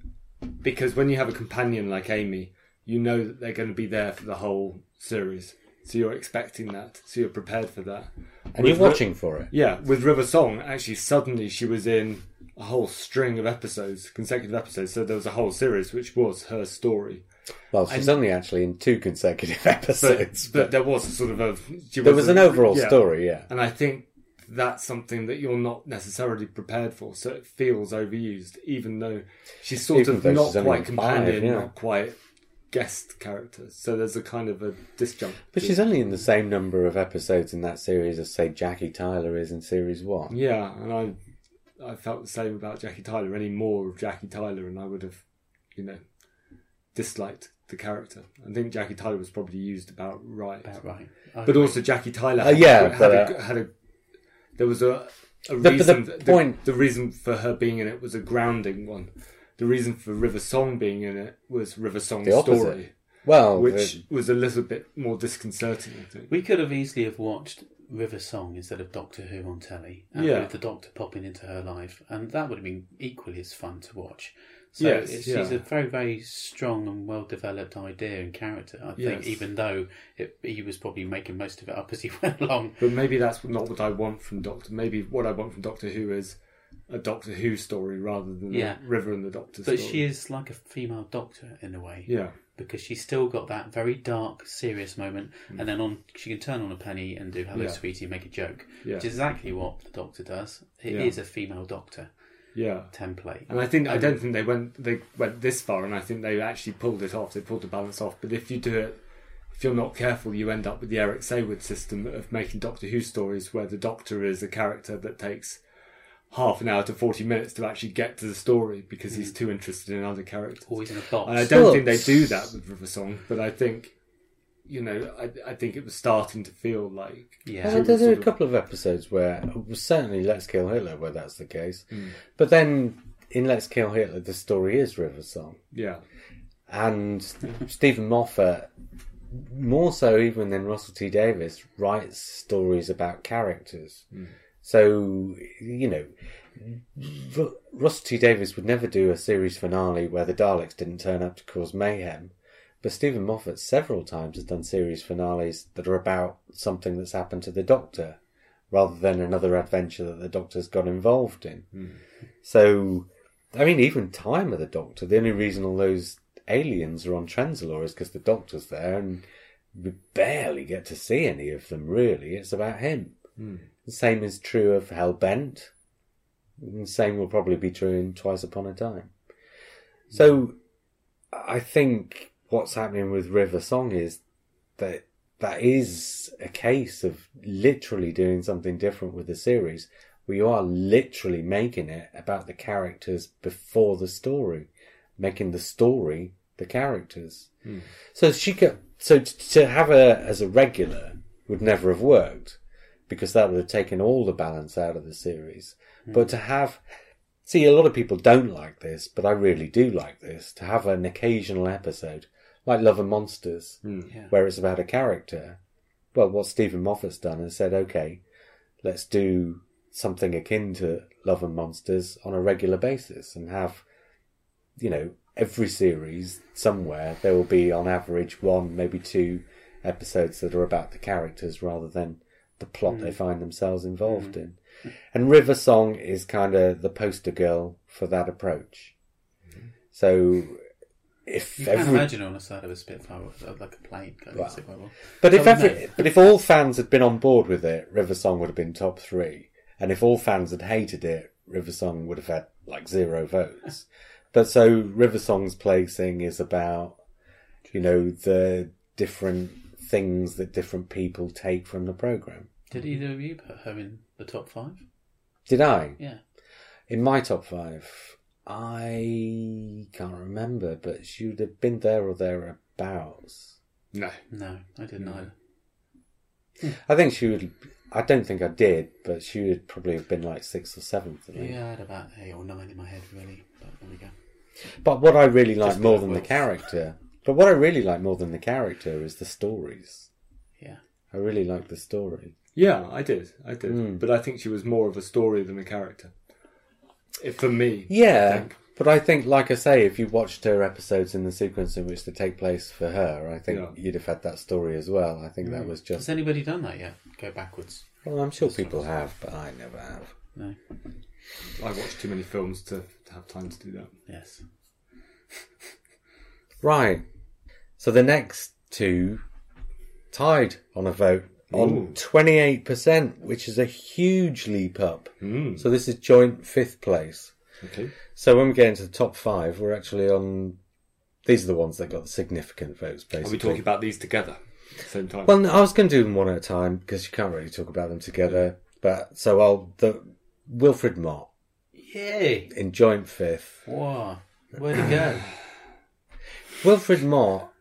because when you have a companion like Amy, you know that they're going to be there for the whole series. So you're expecting that. So you're prepared for that. And you're watching for it. Yeah. With River Song, actually, suddenly she was in a whole string of episodes, consecutive episodes. So there was a whole series, which was her story. Well, she's only actually in 2 consecutive episodes. But there was a sort of a... There was an overall story, yeah. And I think that's something that you're not necessarily prepared for. So it feels overused, even though she's sort of not quite companion, not quite guest character. So there's a kind of a disjunct. But she's only in the same number of episodes in that series as, say, Jackie Tyler is in series 1. Yeah, and I felt the same about Jackie Tyler. Any more of Jackie Tyler and I would have, disliked the character. I think Jackie Tyler was probably used about right. About right. But also Jackie Tyler the reason for her being in it was a grounding one. The reason for River Song being in it was River Song's story. Well, which was a little bit more disconcerting, I think. We could have easily have watched River Song instead of Doctor Who on telly, and with the Doctor popping into her life, and that would have been equally as fun to watch. So she's a very, very strong and well-developed idea and character, I think, even though he was probably making most of it up as he went along. But maybe that's not what I want from Doctor. Maybe what I want from Doctor Who is a Doctor Who story rather than River and the Doctor story. But she is like a female Doctor in a way. Yeah. Because she's still got that very dark, serious moment, and then she can turn on a penny and do hello, sweetie, make a joke, which is exactly what the Doctor does. It is a female Doctor template. And I think I don't think they went this far, and I think they actually pulled it off. They pulled the balance off. But if you do it, if you're not careful, you end up with the Eric Saywood system of making Doctor Who stories where the Doctor is a character that takes half an hour to 40 minutes to actually get to the story because he's too interested in other characters. Always in a box. And I don't think they do that with River Song, but I think, I think it was starting to feel like... Yeah. Well, there are a couple of episodes where, certainly Let's Kill Hitler, where that's the case. Mm. But then in Let's Kill Hitler, the story is River Song. Yeah. And Stephen Moffat, more so even than Russell T Davies, writes stories about characters. Mm. So, Russell T Davies would never do a series finale where the Daleks didn't turn up to cause mayhem. But Stephen Moffat several times has done series finales that are about something that's happened to the Doctor rather than another adventure that the Doctor's got involved in. Mm. So, I mean, even Time of the Doctor, the only reason all those aliens are on Trenzalore is because the Doctor's there and we barely get to see any of them, really. It's about him. Mm. The same is true of Hellbent. The same will probably be true in Twice Upon a Time. So I think what's happening with River Song is that is a case of literally doing something different with the series, where you are literally making it about the characters before the story, making the story the characters. Mm. So to have her as a regular would never have worked, because that would have taken all the balance out of the series. Mm. But to have... See, a lot of people don't like this, but I really do like this. To have an occasional episode, like Love and Monsters, where it's about a character. Well, what Stephen Moffat's done is said, OK, let's do something akin to Love and Monsters on a regular basis and have, every series somewhere there will be, on average, 1, maybe 2 episodes that are about the characters rather than the plot they find themselves involved in. And River Song is kind of the poster girl for that approach. Mm. So if you can imagine on the side of a Spitfire like a plane going But if all fans had been on board with it, River Song would have been top 3. And if all fans had hated it, River Song would have had like 0 votes. But so River Song's placing is about the different things that different people take from the programme. Did either of you put her in the top 5? Did I? Yeah. In my top 5, I can't remember, but she would have been there or thereabouts. No, I didn't either. I think she would... I don't think I did, but she would probably have been like 6th or 7th. I had about 8 or 9 in my head, really. But there we go. But what I really like more than the character... But what I really like more than the character is the stories. Yeah. I really like the story. Yeah, I did. Mm. But I think she was more of a story than a character. For me. Yeah. But I think, like I say, if you watched her episodes in the sequence in which they take place for her, I think you'd have had that story as well. I think that was just... Has anybody done that yet? Go backwards. Well, I'm sure people have, but I never have. No. I watch too many films to have time to do that. Yes. Right. So the next two tied on a vote on 28%, which is a huge leap up. Mm. So this is joint fifth place. Okay. So when we get into the top five, we're actually on... These are the ones that got the significant votes, basically. Are we talking about these together at the same time? Well, no, I was going to do them one at a time, because you can't really talk about them together. But so Wilfred Mott. Yay. In joint fifth. Wow. Where'd he go? Wilfred Mott.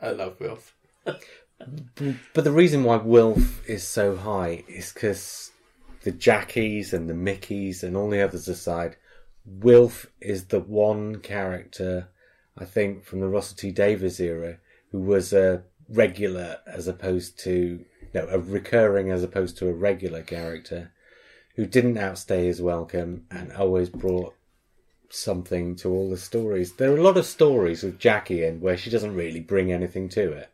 I love Wilf. But the reason why Wilf is so high is because the Jackies and the Mickeys and all the others aside, Wilf is the one character, I think, from the Russell T Davies era who was a regular as opposed to... No, a recurring as opposed to a regular character who didn't outstay his welcome and always brought something to all the stories. There are a lot of stories with Jackie in where she doesn't really bring anything to it.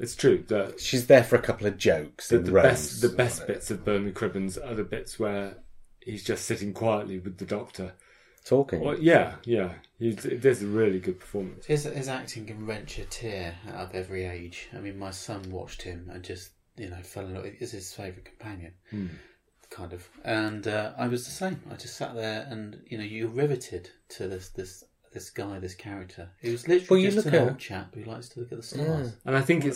It's true. She's there for a couple of jokes. The best bits of Burnley Cribbins are the bits where he's just sitting quietly with the doctor. Talking. Well, yeah. There's a really good performance. His acting can wrench a tear out of every age. I mean, my son watched him and just, fell in love. It's his favourite companion, kind of. And I was the same. I just sat there and, you're riveted to this guy, this character, who's literally just an old chap who likes to look at the stars. Yeah. And I think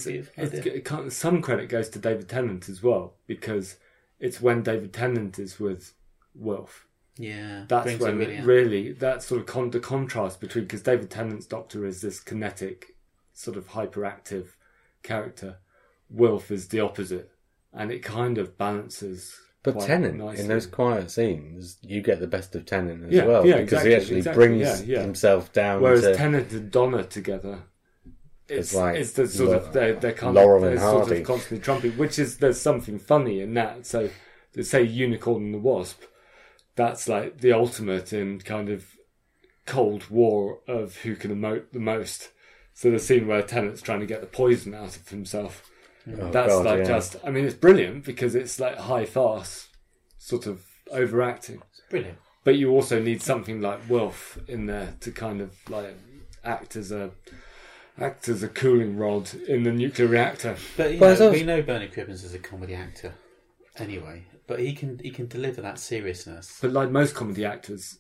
some credit goes to David Tennant as well, because it's when David Tennant is with Wilf. Yeah, that's when really that sort of the contrast between, because David Tennant's Doctor is this kinetic, sort of hyperactive character. Wilf is the opposite, and it kind of balances. But Tennant, nicely. In those quiet scenes, you get the best of Tennant as well, because he actually brings himself down. Whereas Tennant and Donna together, it's the sort of they're kind Laurel of sort of constantly trumping, which is there's something funny in that. So, say Unicorn and the Wasp. That's like the ultimate in kind of Cold War of who can emote the most. So the scene where Tennant's trying to get the poison out of himself. Oh, that's God, like just... I mean, it's brilliant because it's like high farce, sort of overacting. It's brilliant. But you also need something like Wilf in there to kind of like act as a cooling rod in the nuclear reactor. But we know Bernie Cribbins is a comedy actor anyway. But he can deliver that seriousness. But like most comedy actors,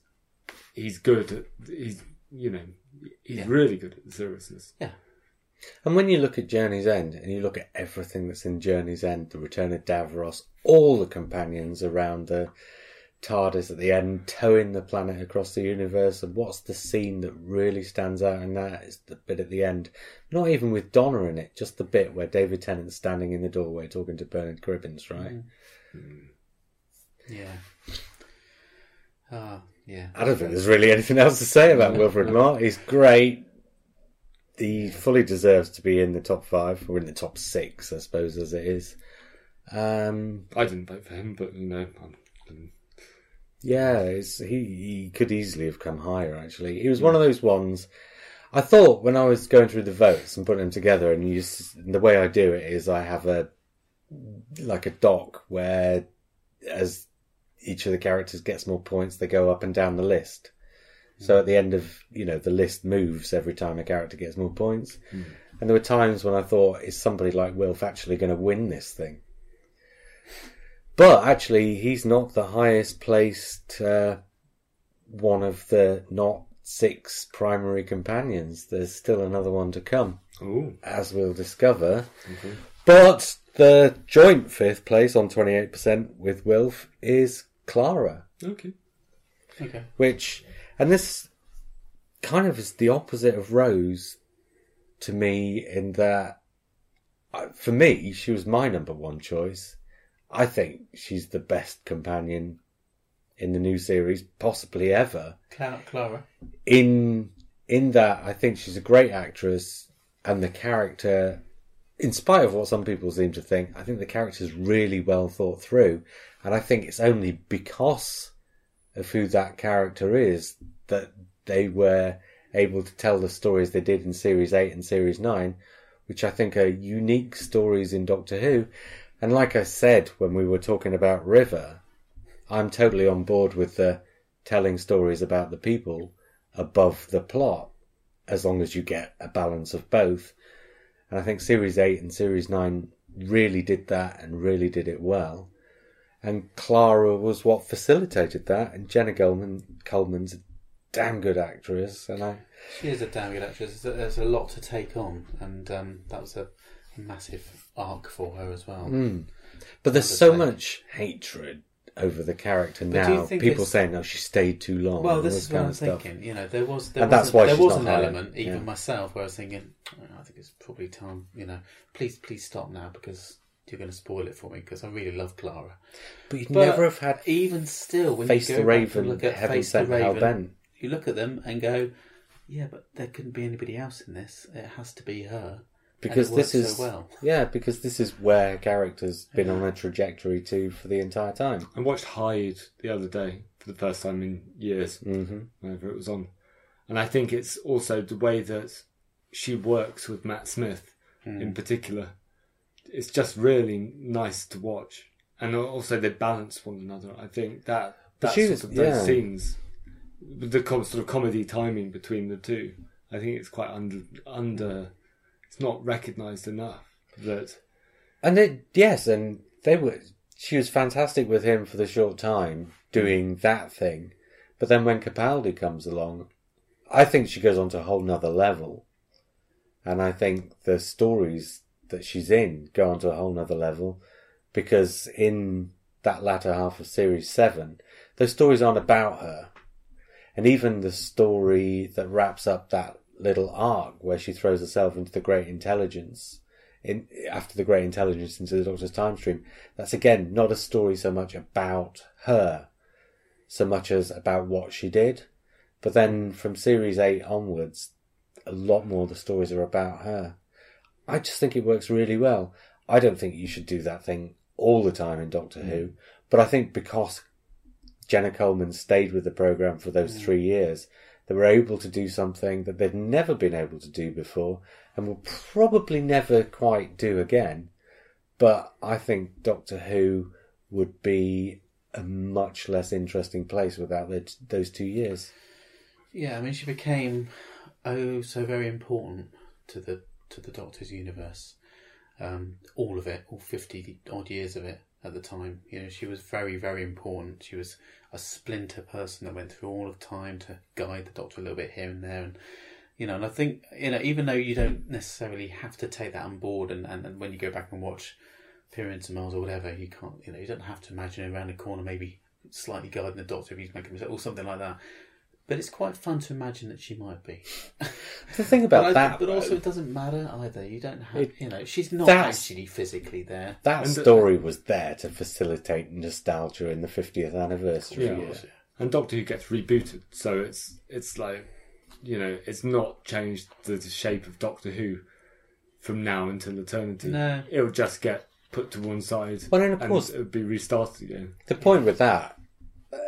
he's good at... He's really good at the seriousness. Yeah. And when you look at Journey's End, and you look at everything that's in Journey's End, the return of Davros, all the companions around the TARDIS at the end, towing the planet across the universe, and what's the scene that really stands out in that is the bit at the end. Not even with Donna in it, just the bit where David Tennant's standing in the doorway talking to Bernard Cribbins, right? Mm. Yeah. Yeah. I don't think there's really anything else to say about Wilfred Mott. He's great. He fully deserves to be in the top five, or in the top six, I suppose, as it is. I didn't vote for him, but yeah, he could easily have come higher, actually. He was one of those ones... I thought when I was going through the votes and putting them together, and the way I do it is I have a doc where as each of the characters gets more points, they go up and down the list. So at the end of, the list moves every time a character gets more points. Mm. And there were times when I thought, is somebody like Wilf actually going to win this thing? But actually, he's not the highest placed one of the not six primary companions. There's still another one to come, as we'll discover. Mm-hmm. But... the joint fifth place on 28% with Wilf is Clara. Okay. Which, and this kind of is the opposite of Rose to me in that, for me, she was my number one choice. I think she's the best companion in the new series, possibly ever. Clara. In that, I think she's a great actress and the character... in spite of what some people seem to think, I think the character's really well thought through. And I think it's only because of who that character is that they were able to tell the stories they did in Series 8 and Series 9, which I think are unique stories in Doctor Who. And like I said when we were talking about River, I'm totally on board with the telling stories about the people above the plot, as long as you get a balance of both. And I think Series 8 and Series 9 really did that and really did it well. And Clara was what facilitated that, and Jenna Coleman's a damn good actress. And she is a damn good actress. There's a lot to take on, and that was a massive arc for her as well. Mm. But there's so much hatred over the character now. People saying, "No, she stayed too long." Well, this is what I'm thinking. You know, there was an element, even myself, where I was thinking, "I think it's probably time." You know, please stop now, because you're going to spoil it for me, because I really love Clara. But you'd never have had, even still, when Face you go the Raven, and look at Heaven Face Sent the Raven, Ben. You look at them and go, yeah, but there couldn't be anybody else in this. It has to be her. Because this is so well. Yeah, because this is where her character's been on a trajectory to for the entire time. I watched Hyde the other day for the first time in years, whenever it was on. And I think it's also the way that she works with Matt Smith in particular. It's just really nice to watch, and also they balance one another. I think those scenes, the sort of comedy timing between the two, I think it's quite it's not recognised enough that. And they were. She was fantastic with him for the short time doing that thing, but then when Capaldi comes along, I think she goes on to a whole nother level, and I think the stories that she's in go on to a whole nother level, because in that latter half of Series 7 those stories aren't about her. And even the story that wraps up that little arc where she throws herself into the Great Intelligence into the Doctor's time stream, that's again not a story so much about her so much as about what she did. But then from Series 8 onwards, a lot more of the stories are about her. I just think it works really well. I don't think you should do that thing all the time in Doctor Who, but I think because Jenna Coleman stayed with the programme for those 3 years, they were able to do something that they've never been able to do before and will probably never quite do again. But I think Doctor Who would be a much less interesting place without those 2 years. Yeah, I mean, she became so very important to the Doctor's universe, all of it, all 50 odd years of it at the time. You know, she was very, very important. She was a splinter person that went through all of time to guide the Doctor a little bit here and there, and you know. And I think, you know, even though you don't necessarily have to take that on board, and when you go back and watch Pyramids and Miles or whatever, you can't, you know, you don't have to imagine around the corner maybe slightly guiding the Doctor if he's making a mistake or something like that. But it's quite fun to imagine that she might be. The thing about but also it doesn't matter either. You don't have, you know, she's not actually physically there. That story was there to facilitate nostalgia in the 50th anniversary. Yeah. Yeah. And Doctor Who gets rebooted, so it's like, you know, it's not changed the shape of Doctor Who from now until eternity. No. It'll just get put to one side, and of course it'll be restarted again. The point with that,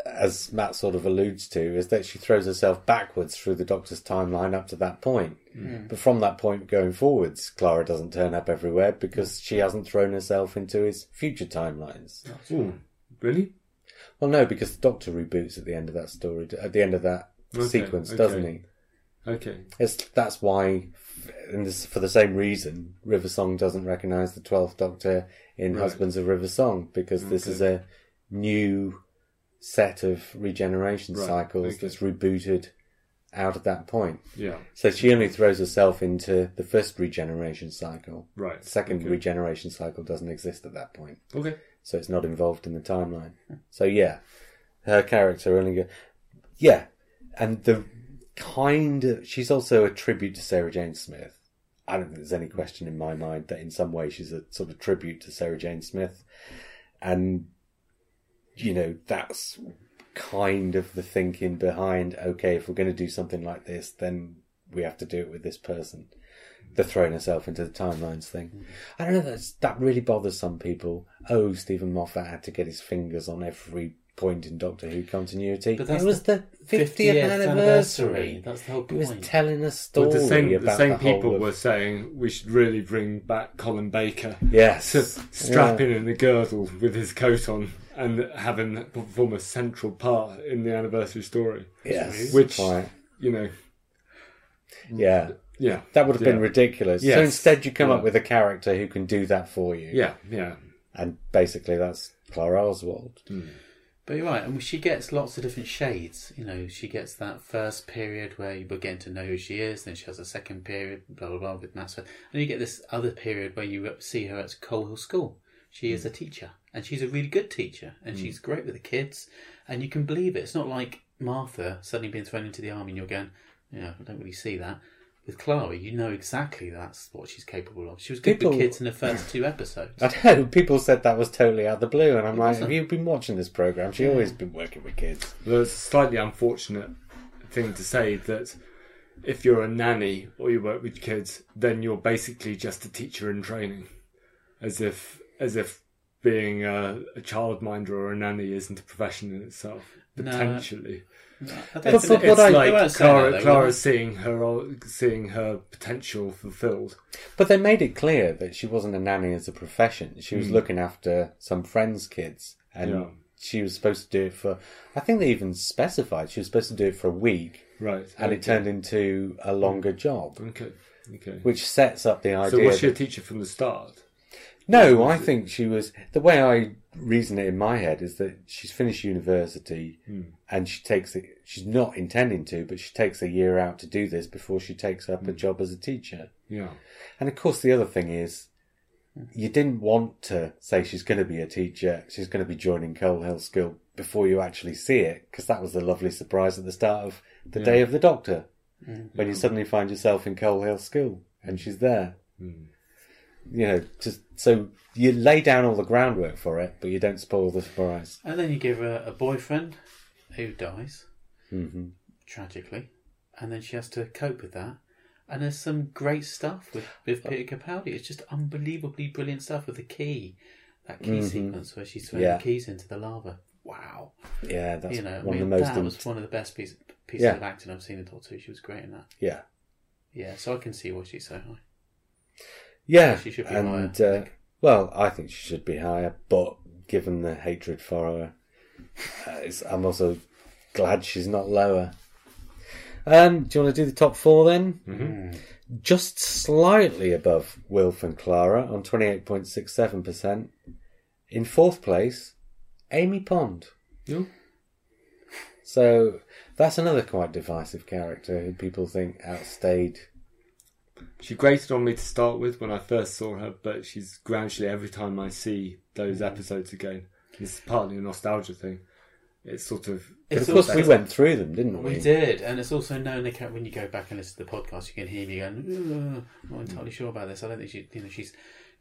as Matt sort of alludes to, is that she throws herself backwards through the Doctor's timeline up to that point. Mm. But from that point going forwards, Clara doesn't turn up everywhere because she hasn't thrown herself into his future timelines. Ooh, really? Well, no, because the Doctor reboots at the end of that story, at the end of that sequence, doesn't he? Okay. That's why, for the same reason, River Song doesn't recognise the 12th Doctor in Husbands of River Song, because this is a new set of regeneration cycles that's rebooted out at that point. Yeah. So she only throws herself into the first regeneration cycle. Right. The second regeneration cycle doesn't exist at that point. Okay. So it's not involved in the timeline. So yeah, her character only goes... Yeah. And the kind of... She's also a tribute to Sarah Jane Smith. I don't think there's any question in my mind that in some way she's a sort of tribute to Sarah Jane Smith. And... you know, that's kind of the thinking behind, okay, if we're going to do something like this, then we have to do it with this person. The throwing herself into the timelines thing. Mm. I don't know, that really bothers some people. Oh, Stephen Moffat had to get his fingers on every point in Doctor Who continuity. But that was the 50th anniversary. That's the whole point. It was telling a story. Well, the same people were saying we should really bring back Colin Baker. Yes. To strap in the girdle with his coat on. and having that perform a central part in the anniversary story. Yes. Which, right. You know... Yeah. Yeah. That would have been ridiculous. Yes. So instead you come up with a character who can do that for you. Yeah, yeah. And basically that's Clara Oswald. Mm. But you're right. I mean, she gets lots of different shades. You know, she gets that first period where you're getting to know who she is. Then she has a second period, blah, blah, blah, with Matt Smith. And you get this other period where you see her at Coal Hill School. She is a teacher. And she's a really good teacher. And she's great with the kids. And you can believe it. It's not like Martha suddenly being thrown into the army and you're going... Yeah, I don't really see that. With Clara, you know exactly that's what she's capable of. She was good with kids in the first two episodes. I know, people said that was totally out of the blue, and I'm like, have you been watching this programme? She's always been working with kids. Well, it's a slightly unfortunate thing to say that if you're a nanny or you work with kids, then you're basically just a teacher in training. As if being a childminder or a nanny isn't a profession in itself, potentially. No, that's what like Clara seeing her potential fulfilled. But they made it clear that she wasn't a nanny as a profession. She was looking after some friends' kids, and she was supposed to do it for. I think they even specified she was supposed to do it for a week, right? And it turned into a longer job. Okay. Which sets up the idea. So was she a teacher from the start? No, I think she was... The way I reason it in my head is that she's finished university and she takes it... She's not intending to, but she takes a year out to do this before she takes up a job as a teacher. Yeah. And of course the other thing is you didn't want to say she's going to be a teacher, she's going to be joining Coal Hill School before you actually see it, because that was the lovely surprise at the start of the Day of the Doctor, when you suddenly find yourself in Coal Hill School and she's there. Mm. You know, just so you lay down all the groundwork for it, but you don't spoil the surprise. And then you give her a boyfriend who dies, tragically, and then she has to cope with that. And there's some great stuff with Peter Capaldi. It's just unbelievably brilliant stuff with the key, that key sequence where she's throwing the keys into the lava. Wow. Yeah, that's was one of the best pieces of acting I've seen in Doctor Who. She was great in that. Yeah. Yeah, so I can see why she's so high. Yeah, she should be higher. I think she should be higher, but given the hatred for her, I'm also glad she's not lower. Do you want to do the top four then? Mm-hmm. Just slightly above Wilf and Clara on 28.67%. In fourth place, Amy Pond. Mm. So that's another quite divisive character who people think outstayed. She grated on me to start with when I first saw her, but she's gradually, every time I see those episodes again, it's partly a nostalgia thing. It's sort of... Of course, we went through them, didn't we? We did, and it's also known that when you go back and listen to the podcast, you can hear me going, I'm not entirely sure about this. I don't think she's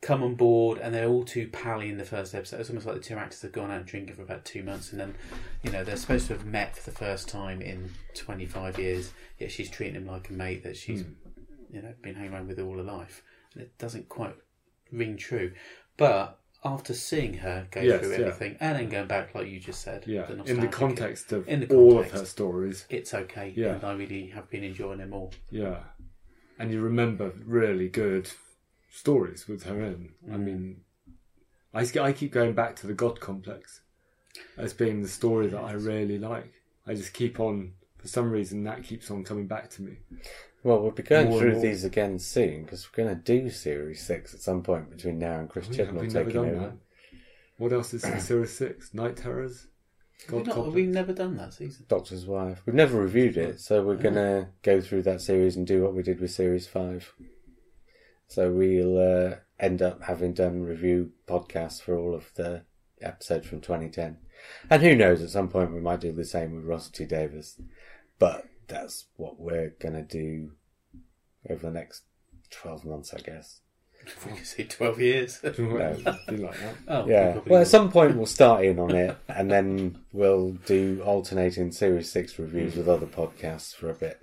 come on board, and they're all too pally in the first episode. It's almost like the two actors have gone out drinking for about 2 months, and then, you know, they're supposed to have met for the first time in 25 years, yet she's treating him like a mate that she's... You know, been hanging around with all her life, and it doesn't quite ring true. But after seeing her go through everything and then going back, like you just said, in the context of all of her stories, it's okay. Yeah, and I really have been enjoying them all. Yeah, and you remember really good stories with her in. I mean, I keep going back to the God Complex as being the story that I really like. I just keep on, for some reason, that keeps on coming back to me. Well, we'll be going through these again soon, because we're going to do Series 6 at some point between now and Chris Chibnall taking over. That. What else is in Series 6? Night Terrors? We've never done that season. Doctor's Wife. We've never reviewed it, so we're going to go through that series and do what we did with Series 5. So we'll end up having done review podcasts for all of the episodes from 2010. And who knows, at some point we might do the same with Russell T Davies. But... that's what we're going to do over the next 12 months, I guess. I think you say 12 years. No, do like that. Oh, yeah. Well, at some point we'll start in on it, and then we'll do alternating Series 6 reviews with other podcasts for a bit.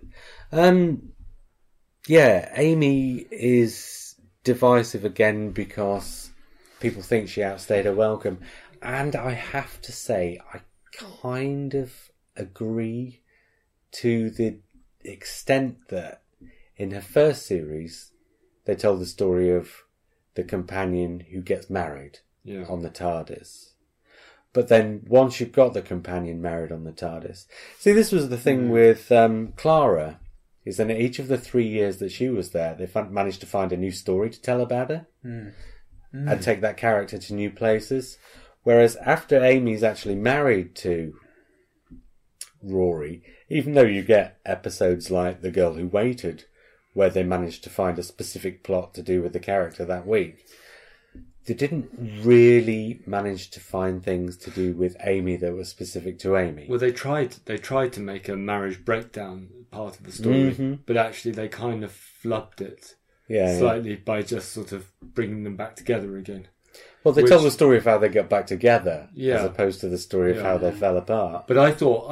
Amy is divisive again because people think she outstayed her welcome. And I have to say, I kind of agree... to the extent that in her first series, they told the story of the companion who gets married on the TARDIS. But then once you've got the companion married on the TARDIS... See, this was the thing with Clara, is that in each of the 3 years that she was there, they managed to find a new story to tell about her and take that character to new places. Whereas after Amy's actually married to Rory, even though you get episodes like The Girl Who Waited, where they managed to find a specific plot to do with the character that week... They didn't really manage to find things to do with Amy that were specific to Amy. Well, they tried to make a marriage breakdown part of the story, but actually they kind of flubbed it slightly by just sort of bringing them back together again. Well, they tell the story of how they got back together as opposed to the story of how they fell apart. But I thought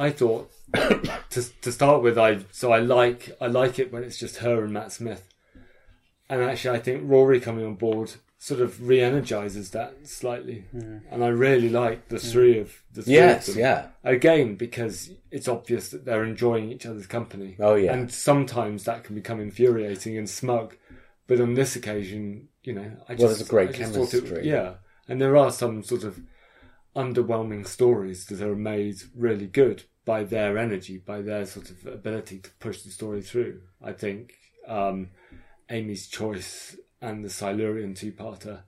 to start with, I like it when it's just her and Matt Smith, and actually I think Rory coming on board sort of re-energizes that slightly, and I really like the three of the three of them. Again, because it's obvious that they're enjoying each other's company. Oh yeah, and sometimes that can become infuriating and smug, but on this occasion, you know, there's a great chemistry. And there are some sort of underwhelming stories that are made really good by their energy, by their sort of ability to push the story through. I think Amy's choice and the Silurian two-parter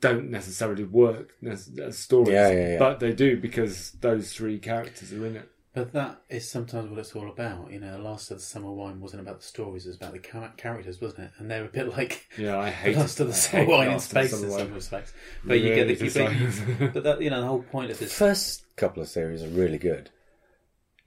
don't necessarily work as stories, but they do because those three characters are in it. But that is sometimes what it's all about. You know, the Last of the Summer Wine wasn't about the stories, it was about the characters, wasn't it? And they're a bit like the Last of the Summer Wine in space in some respects. But you get the thing. But that, you know, the whole point of this... First couple of series are really good.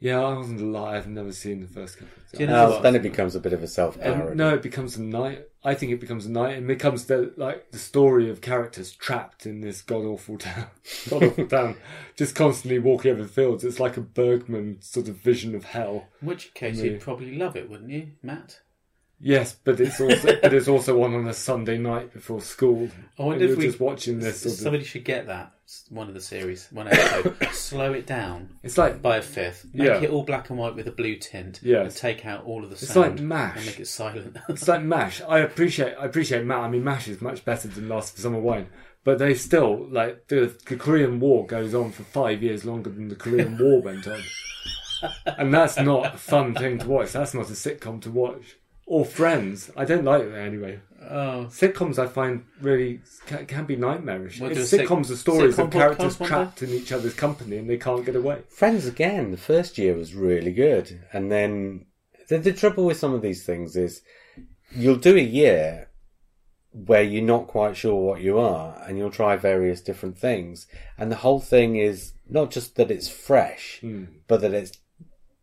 Yeah, I wasn't a lie. I've never seen the first couple of times. You know, then it becomes a bit of a self-parody. No, it becomes a night. I think it becomes a night. It becomes the story of characters trapped in this god-awful town. God-awful town. Just constantly walking over the fields. It's like a Bergman sort of vision of hell. In which case you'd probably love it, wouldn't you, Matt? Yes, but it's also on a Sunday night before school. I wonder if we're just watching this. Somebody should get that one of the series, one episode. Slow it down. It's like by a fifth. Make it all black and white with a blue tint. Yeah, and take out all of the sound. It's like Mash. And make it silent. It's like Mash. I appreciate Matt. I mean, Mash is much better than Last Summer Wine. But they still like the Korean War goes on for 5 years longer than the Korean War went on, and that's not a fun thing to watch. That's not a sitcom to watch. Or Friends. I don't like it anyway. Oh. Sitcoms I find really can be nightmarish. Sitcoms are stories of characters trapped in each other's company and they can't get away. Friends again, the first year was really good. And then the trouble with some of these things is you'll do a year where you're not quite sure what you are and you'll try various different things. And the whole thing is not just that it's fresh, but that it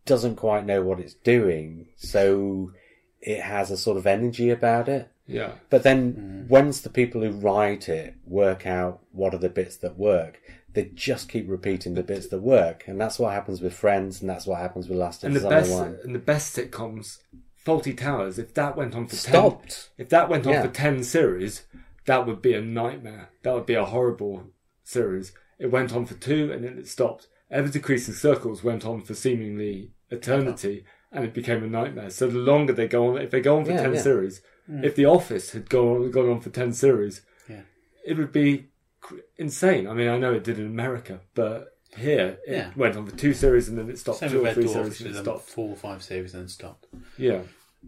doesn't quite know what it's doing. So... it has a sort of energy about it. Yeah. But then once the people who write it work out what are the bits that work, they just keep repeating the bits that work. And that's what happens with Friends and that's what happens with Last of the Summer Wine. And the best sitcoms, Fawlty Towers, if that went on for 10 series, that would be a nightmare. That would be a horrible series. It went on for 2 and then it stopped. Ever Decreasing Circles went on for seemingly eternity. And it became a nightmare. So the longer they go on, if they go on for 10 series, if The Office had gone on for 10 series, it would be insane. I mean, I know it did in America, but here it went on for 2 series and then it stopped. Same 2 or 3 series and it stopped. 4 or 5 series and then stopped. Yeah.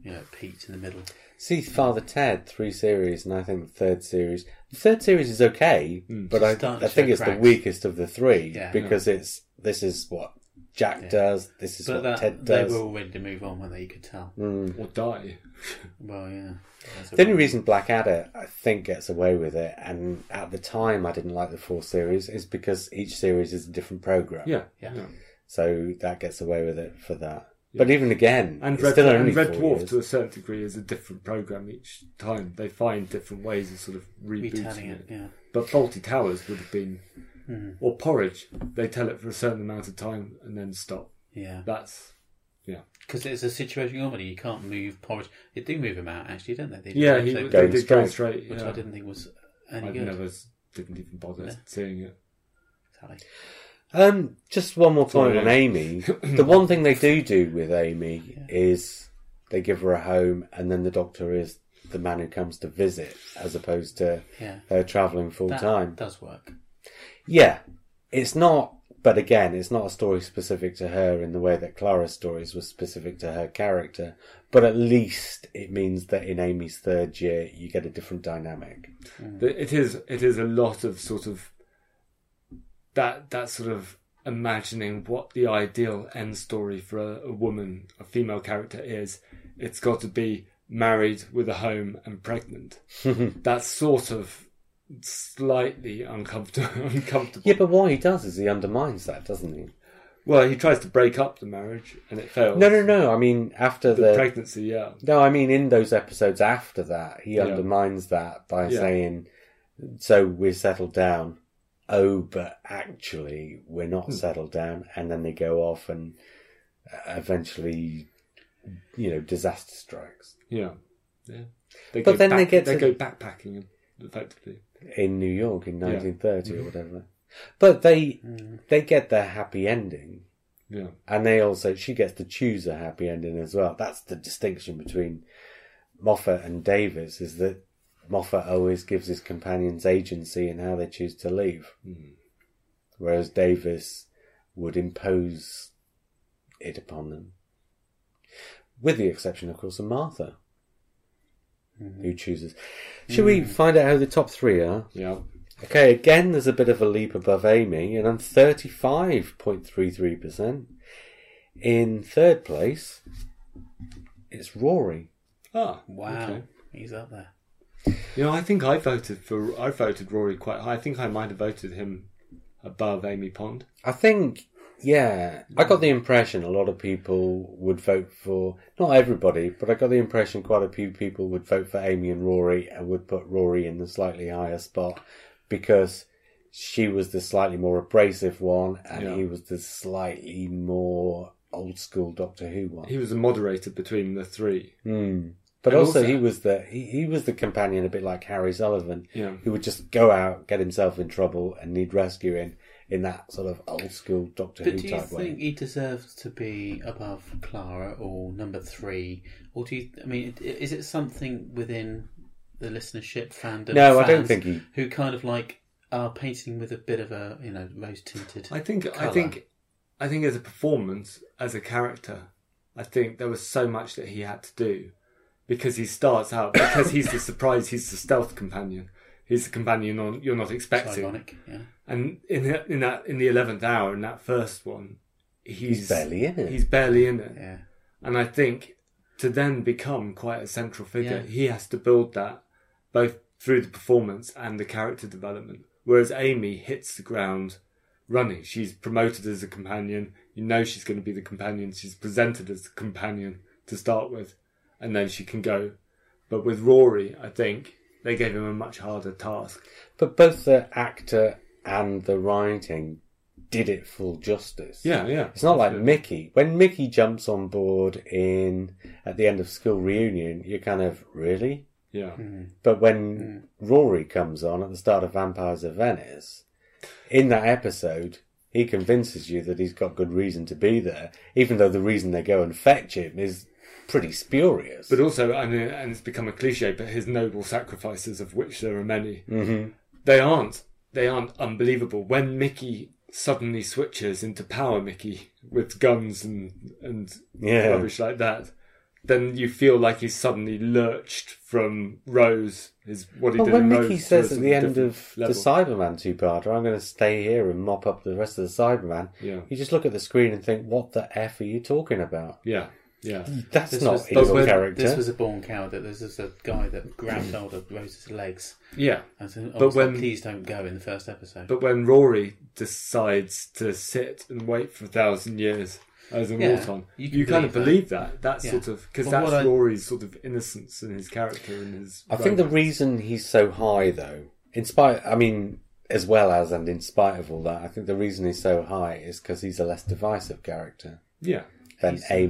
You know, it peaked in the middle. See, Father Ted, 3 series, and I think the 3rd series. The 3rd series is okay, but I think it's cracks. The weakest of the 3 because this is what Jack does. This is what Ted does. They were all ready to move on, weren't they? You could tell. Or die. Well, yeah. The only reason Blackadder, I think, gets away with it, and at the time I didn't like the 4 series, is because each series is a different programme. Yeah. So that gets away with it for that. Yeah. But even again, and Red Dwarf, to a certain degree, is a different programme each time. They find different ways of sort of rebooting it. Yeah. But Fawlty Towers would have been... Or Porridge, they tell it for a certain amount of time and then stop. Yeah. Because it's a situation comedy, you can't move Porridge. They do move him out, actually, don't they? They did Go Straight. Which I didn't think was any good. I didn't even bother seeing it. Sorry. Just one more point on Amy. The one thing they do with Amy is they give her a home and then the Doctor is the man who comes to visit as opposed to her travelling full time. That does work. Yeah, It's not, but again, it's not a story specific to her in the way that Clara's stories were specific to her character. But at least it means that in Amy's third year, you get a different dynamic. Mm. It is a lot of sort of that sort of imagining what the ideal end story for a woman, a female character is. It's got to be married with a home and pregnant. That's sort of slightly uncomfortable. Yeah, but what he does is he undermines that, doesn't he? Well, he tries to break up the marriage and it fails. No. I mean, after the pregnancy, yeah. No, I mean, in those episodes after that, he undermines that by saying, so we're settled down. Oh, but actually, we're not settled down. And then they go off and eventually, disaster strikes. Yeah. Yeah. They go backpacking, effectively. In New York in 1930 or whatever. But they get their happy ending. Yeah. And she gets to choose a happy ending as well. That's the distinction between Moffat and Davies, is that Moffat always gives his companions agency in how they choose to leave. Mm. Whereas Davies would impose it upon them. With the exception, of course, of Martha, who chooses. Should we find out who the top three are? Yeah. Okay, again, there's a bit of a leap above Amy, and I'm 35.33%. In third place, it's Rory. Oh, wow. Okay. He's up there. I think I voted Rory quite high. I think I might have voted him above Amy Pond. I think, I got the impression a lot of people would vote for, not everybody, but I got the impression quite a few people would vote for Amy and Rory and would put Rory in the slightly higher spot, because she was the slightly more abrasive one and he was the slightly more old-school Doctor Who one. He was the moderator between the three. Mm. But also he was the companion, a bit like Harry Sullivan, who would just go out, get himself in trouble and need rescuing in that sort of old-school Doctor Who type way. But do you think he deserves to be above Clara or number three? Or is it something within the listenership, fandom, fans, I don't think who kind of like are painting with a bit of a rose tinted. I think as a performance, as a character, I think there was so much that he had to do, because he starts out because he's the surprise, he's the stealth companion, he's the companion you're not expecting. Ironic, yeah. And in the 11th hour, in that first one, he's barely in it. Yeah. And I think to then become quite a central figure, he has to build that, both through the performance and the character development. Whereas Amy hits the ground running. She's promoted as a companion. She's going to be the companion. She's presented as the companion to start with, and then she can go. But with Rory, I think they gave him a much harder task. But both the actor and the writing did it full justice. Yeah. It's not like Mickey. When Mickey jumps on board at the end of school reunion, you're kind of, really? Yeah. Mm. But when Rory comes on at the start of Vampires of Venice, in that episode, he convinces you that he's got good reason to be there, even though the reason they go and fetch him is pretty spurious. But also, and it's become a cliche, but his noble sacrifices, of which there are many, they aren't unbelievable. When Mickey suddenly switches into Power Mickey with guns and rubbish like that, then you feel like he's suddenly lurched from Rose. When Mickey says at the end of the Cyberman two-parter, I'm going to stay here and mop up the rest of the Cyberman, you just look at the screen and think, what the F are you talking about? Yeah. Yeah, that's not his character. This was a born coward. This is a guy that grabbed hold of Rose's legs. Yeah, and so please don't go in the first episode. But when Rory decides to sit and wait for 1,000 years as an Auton, you kind of believe that. That's sort of because that's Rory's sort of innocence and his character and his. I think the reason he's so high, though, in spite of all that, I think the reason he's so high is because he's a less divisive character. Yeah. He's a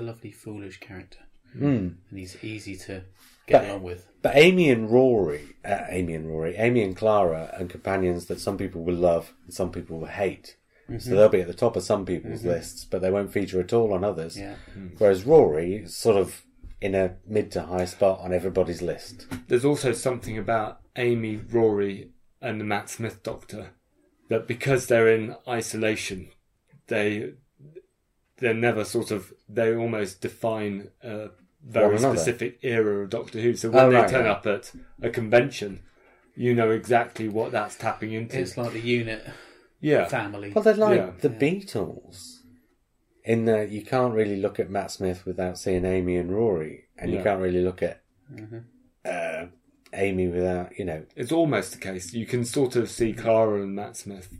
lovely, foolish character, and he's easy to get along with. But Amy and Clara, are companions that some people will love and some people will hate. Mm-hmm. So they'll be at the top of some people's lists, but they won't feature at all on others. Yeah. Mm. Whereas Rory is sort of in a mid to high spot on everybody's list. There's also something about Amy, Rory, and the Matt Smith Doctor that because they're in isolation, they're never sort of, they almost define a very specific era of Doctor Who. So when they turn up at a convention, you know exactly what that's tapping into. It's like the unit family. Well, they're like the Beatles, in that you can't really look at Matt Smith without seeing Amy and Rory, and you can't really look at Amy without, you know... It's almost the case. You can sort of see Clara and Matt Smith,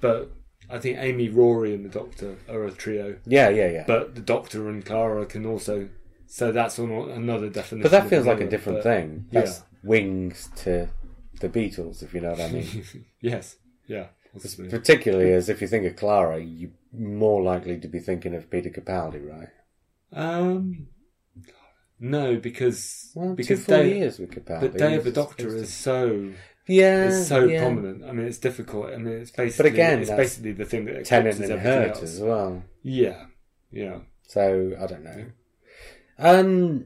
but I think Amy, Rory and the Doctor are a trio. Yeah. But the Doctor and Clara can also... So that's another definition. But that feels like a different thing. That's wings to the Beatles, if you know what I mean. Yes, yeah. Possibly. Particularly as if you think of Clara, you're more likely to be thinking of Peter Capaldi, right? No, because 2 4 years with Capaldi. The Day of the Doctor is so prominent. I mean, it's difficult. I mean, it's basically the thing that Tennant and Hurt else. As well. Yeah, yeah. So I don't know.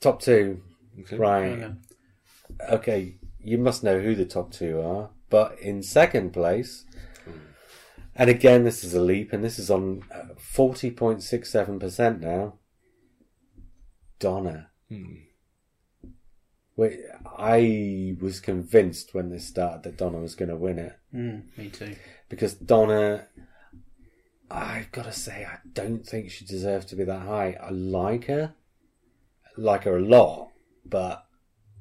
Top two, okay. Right? Okay, you must know who the top two are. But in second place, and again, this is a leap, and this is on 40.67% now. Donna. I was convinced when this started that Donna was going to win it. Me too. Because Donna, I've got to say, I don't think she deserves to be that high. I like her a lot, but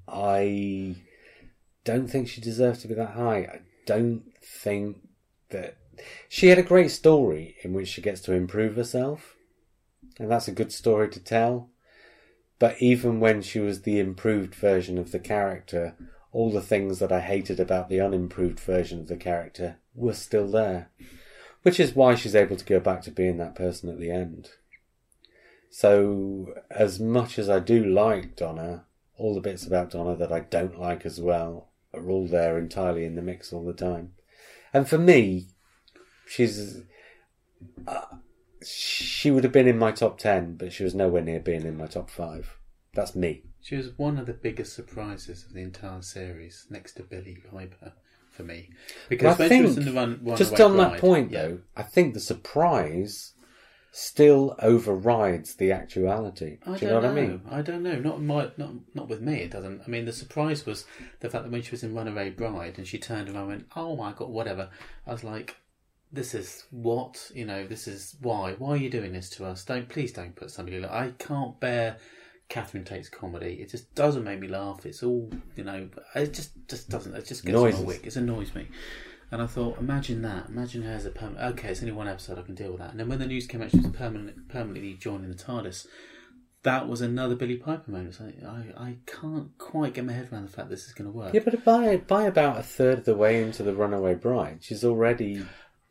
I don't think she deserves to be that high. I don't think that... She had a great story in which she gets to improve herself, and that's a good story to tell. But even when she was the improved version of the character, all the things that I hated about the unimproved version of the character were still there. Which is why she's able to go back to being that person at the end. So, as much as I do like Donna, all the bits about Donna that I don't like as well are all there entirely in the mix all the time. And for me, she would have been in my top 10, but she was nowhere near being in my top 5. That's me. She was one of the biggest surprises of the entire series, next to Billie Piper, for me. Because when she was in the Runaway Bride, on that point, though, I think the surprise still overrides the actuality. Do you know what I mean? I don't know. Not with me, it doesn't. I mean, the surprise was the fact that when she was in Runaway Bride and she turned around and went, oh my God, whatever. I was like... This is what, you know, this is why. Why are you doing this to us? Please don't put somebody like... I can't bear Catherine Tate's comedy. It just doesn't make me laugh. It's all, you know, it just doesn't. It just gets on my wick. It annoys me. And I thought, imagine that. Imagine her as a permanent... Okay, it's only one episode, I can deal with that. And then when the news came out, she was permanently joining the TARDIS. That was another Billie Piper moment. It's like, I can't quite get my head around the fact this is going to work. Yeah, but by about a third of the way into The Runaway Bride, she's already...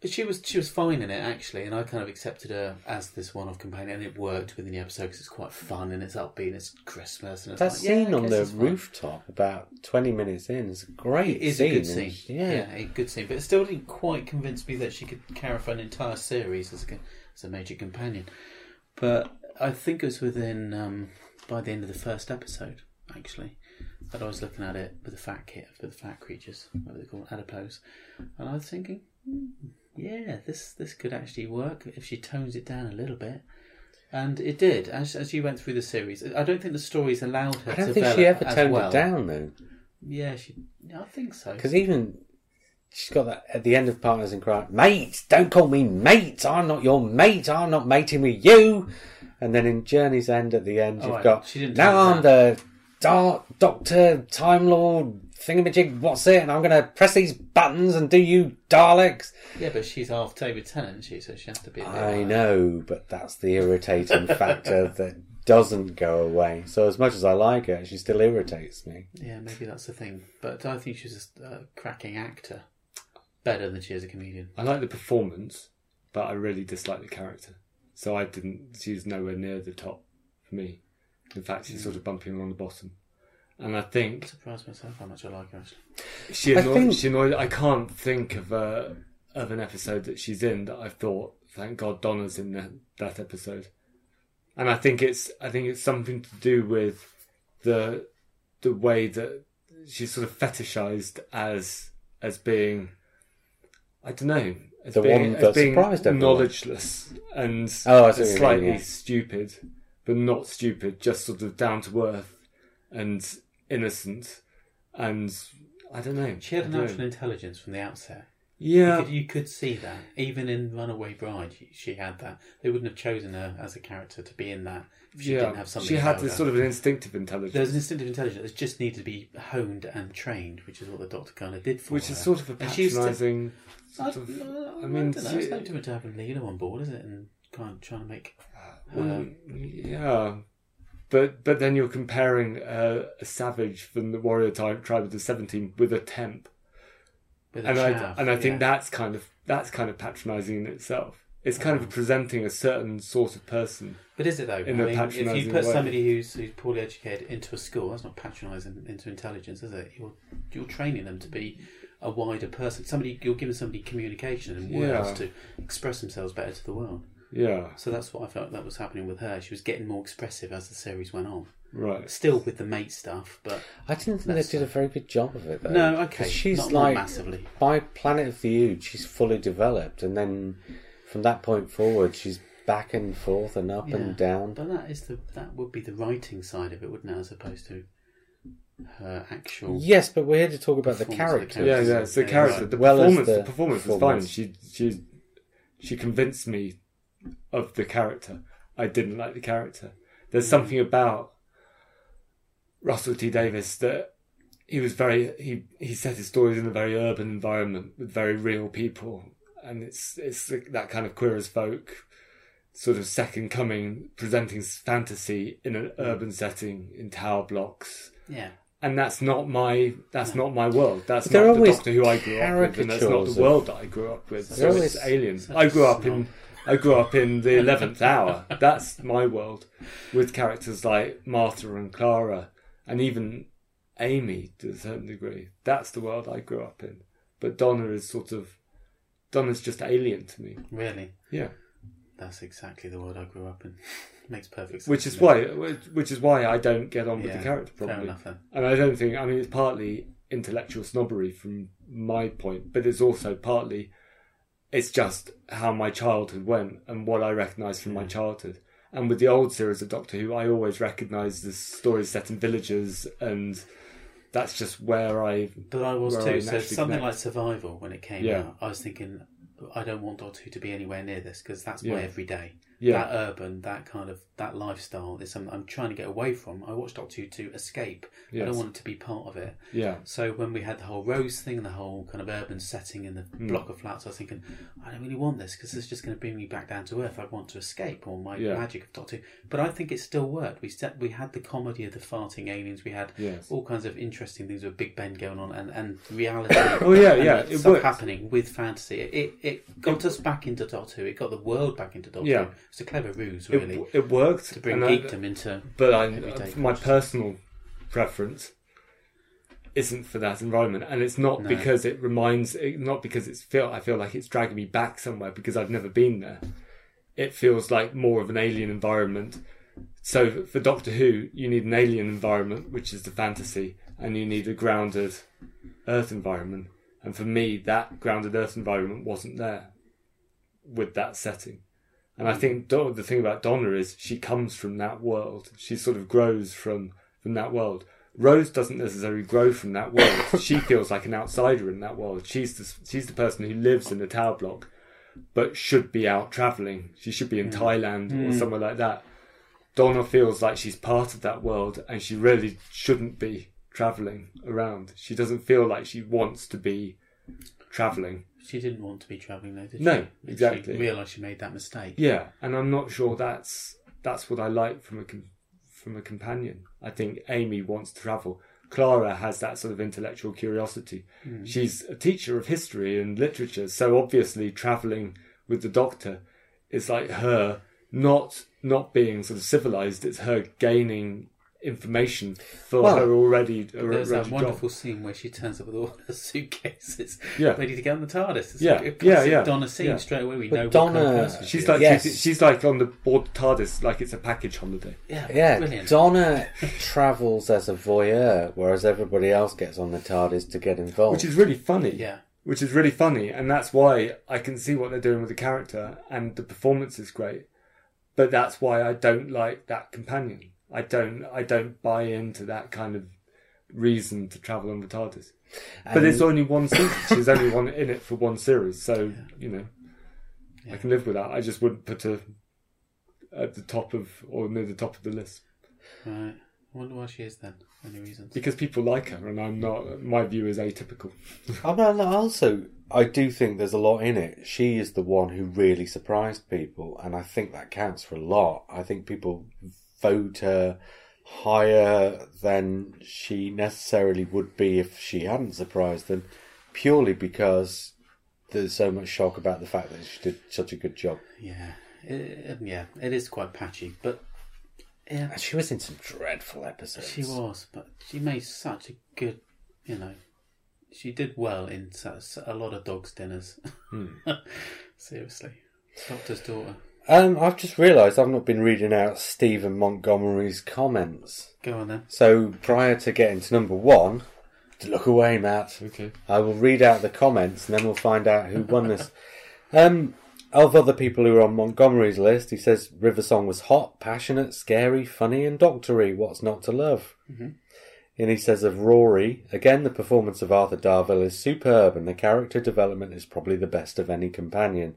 She was fine in it, actually, and I kind of accepted her as this one-off companion, and it worked within the episode because it's quite fun and it's upbeat and it's Christmas. And it's that scene on the rooftop about 20 minutes in is a great scene. It is a good scene. Yeah, a good scene. But it still didn't quite convince me that she could carry for an entire series as a major companion. But I think it was within, by the end of the first episode, actually, that I was looking at it with the fat kit, with the fat creatures, whatever they're called, adipose, and I was thinking... Yeah, this could actually work if she tones it down a little bit, and it did. As you went through the series, I don't think the stories allowed her. I don't think she ever toned it down, though. Yeah, I think so. Because even she's got that at the end of Partners in Crime. Mate, don't call me mate. I'm not your mate. I'm not mating with you. And then in Journey's End, at the end, you've got now I'm the Dark Doctor, Time Lord. Thingamajig, what's it? And I'm going to press these buttons and do you Daleks. Yeah, but she's half David Tennant, so she has to be. I know, but that's the irritating factor that doesn't go away. So as much as I like her, she still irritates me. Yeah, maybe that's the thing. But I think she's a cracking actor, better than she is a comedian. I like the performance, but I really dislike the character. So she's nowhere near the top for me. In fact, she's sort of bumping along the bottom. And I think... I'm surprised myself how much I like her, actually. I can't think of an episode that she's in that I thought, thank God Donna's in that episode. And I think it's something to do with the way that she's sort of fetishized as being, I don't know, as the being, one as being knowledgeless and slightly stupid, but not stupid, just sort of down to earth and innocent, and I don't know. She had a natural intelligence from the outset. Yeah, you could see that. Even in Runaway Bride, she had that. They wouldn't have chosen her as a character to be in that if she didn't have something. She had this sort of an instinctive intelligence. There's an instinctive intelligence that just needed to be honed and trained, which is what the Doctor kind of did for her. Which is sort of a patronising. I mean, it's no different to having Leela on board, is it? And kind of trying to make. But then you're comparing a savage from the warrior tribe of the 17 with a temp. And I think that's kind of patronising in itself. It's kind of presenting a certain sort of person. But is it though? If you put somebody who's poorly educated into a school, that's not patronising into intelligence, is it? You're training them to be a wider person. You're giving somebody communication and words to express themselves better to the world. Yeah. So that's what I felt that was happening with her. She was getting more expressive as the series went on. Right. Still with the mate stuff, but I didn't think they did a very good job of it though. No, okay. She's not like massively. By Planet of the Ood, she's fully developed, and then from that point forward, she's back and forth and up and down. But that would be the writing side of it, wouldn't it, as opposed to her actual. Yes, but we're here to talk about the character. Yeah, it's the character. Right. The performance is fine. She convinced me of the character. I didn't like the character. There's something about Russell T Davies that he was he set his stories in a very urban environment with very real people, and it's that kind of queer as folk sort of second coming, presenting fantasy in an urban setting in tower blocks. Yeah. And that's not my world. That's not the Doctor Who I grew up with, and that's not the world that I grew up with. So it's aliens. I grew up in the 11th hour. That's my world, with characters like Martha and Clara, and even Amy to a certain degree. That's the world I grew up in. But Donna's just alien to me. Really? Yeah. That's exactly the world I grew up in. Makes perfect sense. Which is why I don't get on with the character probably. Fair enough, then. And I don't think. I mean, it's partly intellectual snobbery from my point, but it's also partly. It's just how my childhood went and what I recognised from my childhood. And with the old series of Doctor Who, I always recognised the stories set in villages, and that's just where I... But I was too, so something like Survival, when it came out, I was thinking, I don't want Doctor Who to be anywhere near this, because that's my everyday. Yeah. That urban, that lifestyle is something I'm trying to get away from. I watched Doctor Who to escape. Yes. I don't want it to be part of it. Yeah. So when we had the whole Rose thing and the whole kind of urban setting in the block of flats, I was thinking, I don't really want this because it's just going to bring me back down to earth. I want to escape all my magic of Doctor Who. But I think it still worked. We had the comedy of the farting aliens. We had all kinds of interesting things with Big Ben going on and reality. It stuff worked. Happening with fantasy. It got us back into Doctor Who. It got the world back into Doctor Who. Yeah. It's a clever ruse, really. It worked to bring geekdom into. But my personal preference isn't for that environment, and it's not because it reminds. Not because it's feel. I feel like it's dragging me back somewhere because I've never been there. It feels like more of an alien environment. So for Doctor Who, you need an alien environment, which is the fantasy, and you need a grounded Earth environment. And for me, that grounded Earth environment wasn't there with that setting. And I think the thing about Donna is she comes from that world. She sort of grows from that world. Rose doesn't necessarily grow from that world. She feels like an outsider in that world. She's the person who lives in the tower block, but should be out travelling. She should be in Thailand or somewhere like that. Donna feels like she's part of that world, and she really shouldn't be travelling around. She doesn't feel like she wants to be travelling. She didn't want to be travelling though, did she? No, exactly. She realised she made that mistake. Yeah, and I'm not sure that's what I like from a companion. I think Amy wants to travel. Clara has that sort of intellectual curiosity. Mm. She's a teacher of history and literature, so obviously travelling with the Doctor is like her not being sort of civilised. It's her gaining information for her already. There's that wonderful scene where she turns up with all her suitcases ready to get on the TARDIS. It's Donna scene straight away. We know Donna, what kind of person she's like. Yes. She's like on the board of TARDIS, like it's a package holiday. Yeah. Brilliant. Donna travels as a voyeur, whereas everybody else gets on the TARDIS to get involved, which is really funny. Yeah. Which is really funny, and that's why I can see what they're doing with the character, and the performance is great. But that's why I don't like that companion. I don't buy into that kind of reason to travel on the TARDIS. But it's only one season. She's only one in it for one series, so I can live with that. I just wouldn't put her at the top of or near the top of the list. Right. I wonder why she is then. Any reasons? Because people like her, and I'm not. My view is atypical. I do think there's a lot in it. She is the one who really surprised people, and I think that counts for a lot. I think people vote her higher than she necessarily would be if she hadn't surprised them, purely because there's so much shock about the fact that she did such a good job. Yeah, it is quite patchy, but. Yeah. She was in some dreadful episodes. She was, but she made such a good, she did well in a lot of dogs' dinners. Seriously. Doctor's daughter. I've just realised I've not been reading out Stephen Montgomery's comments. Go on then. So prior to getting to number one, look away, Matt. Okay. I will read out the comments and then we'll find out who won this. Of other people who are on Montgomery's list, he says River Song was hot, passionate, scary, funny, and doctory. What's not to love? Mm-hmm. And he says of Rory, again, the performance of Arthur Darvill is superb, and the character development is probably the best of any companion.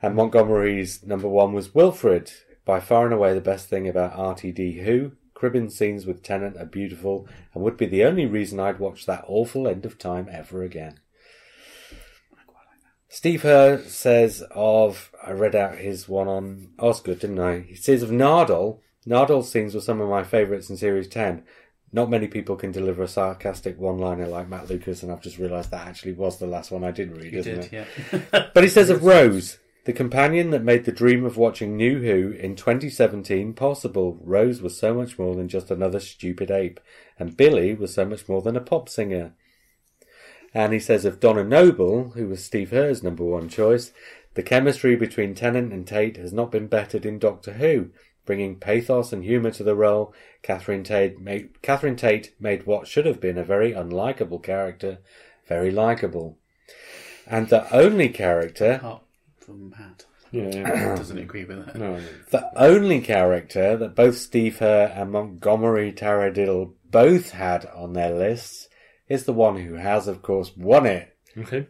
And Montgomery's number one was Wilfred, by far and away the best thing about RTD Who. Cribbing scenes with Tennant are beautiful, and would be the only reason I'd watch that awful End of Time ever again. Steve Herr says of... I read out his one on Osgood, didn't I? He says of Nardole, Nardole's scenes were some of my favourites in Series 10. Not many people can deliver a sarcastic one-liner like Matt Lucas, and I've just realised that actually was the last one I did read, isn't it? But he says of Rose, the companion that made the dream of watching New Who in 2017 possible. Rose was so much more than just another stupid ape, and Billy was so much more than a pop singer. And he says of Donna Noble, who was Steve Herr's number one choice, the chemistry between Tennant and Tate has not been bettered in Doctor Who. Bringing pathos and humour to the role, Catherine Tate made what should have been a very unlikable character very likable. And the only character... Apart from Matt. Yeah, doesn't agree with that. No. The only character that both Steve Herr and Montgomery Taradiddle both had on their lists... is the one who has, of course, won it. Okay.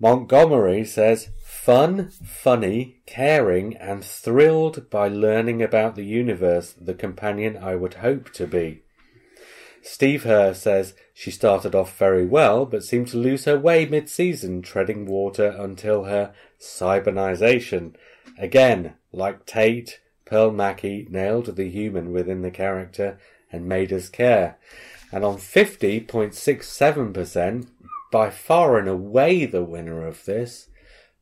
Montgomery says, fun, funny, caring, and thrilled by learning about the universe, the companion I would hope to be. Steve Herr says, she started off very well, but seemed to lose her way mid-season, treading water until her cybernization. Again, like Tate, Pearl Mackie nailed the human within the character and made us care. And on 50.67%, by far and away the winner of this,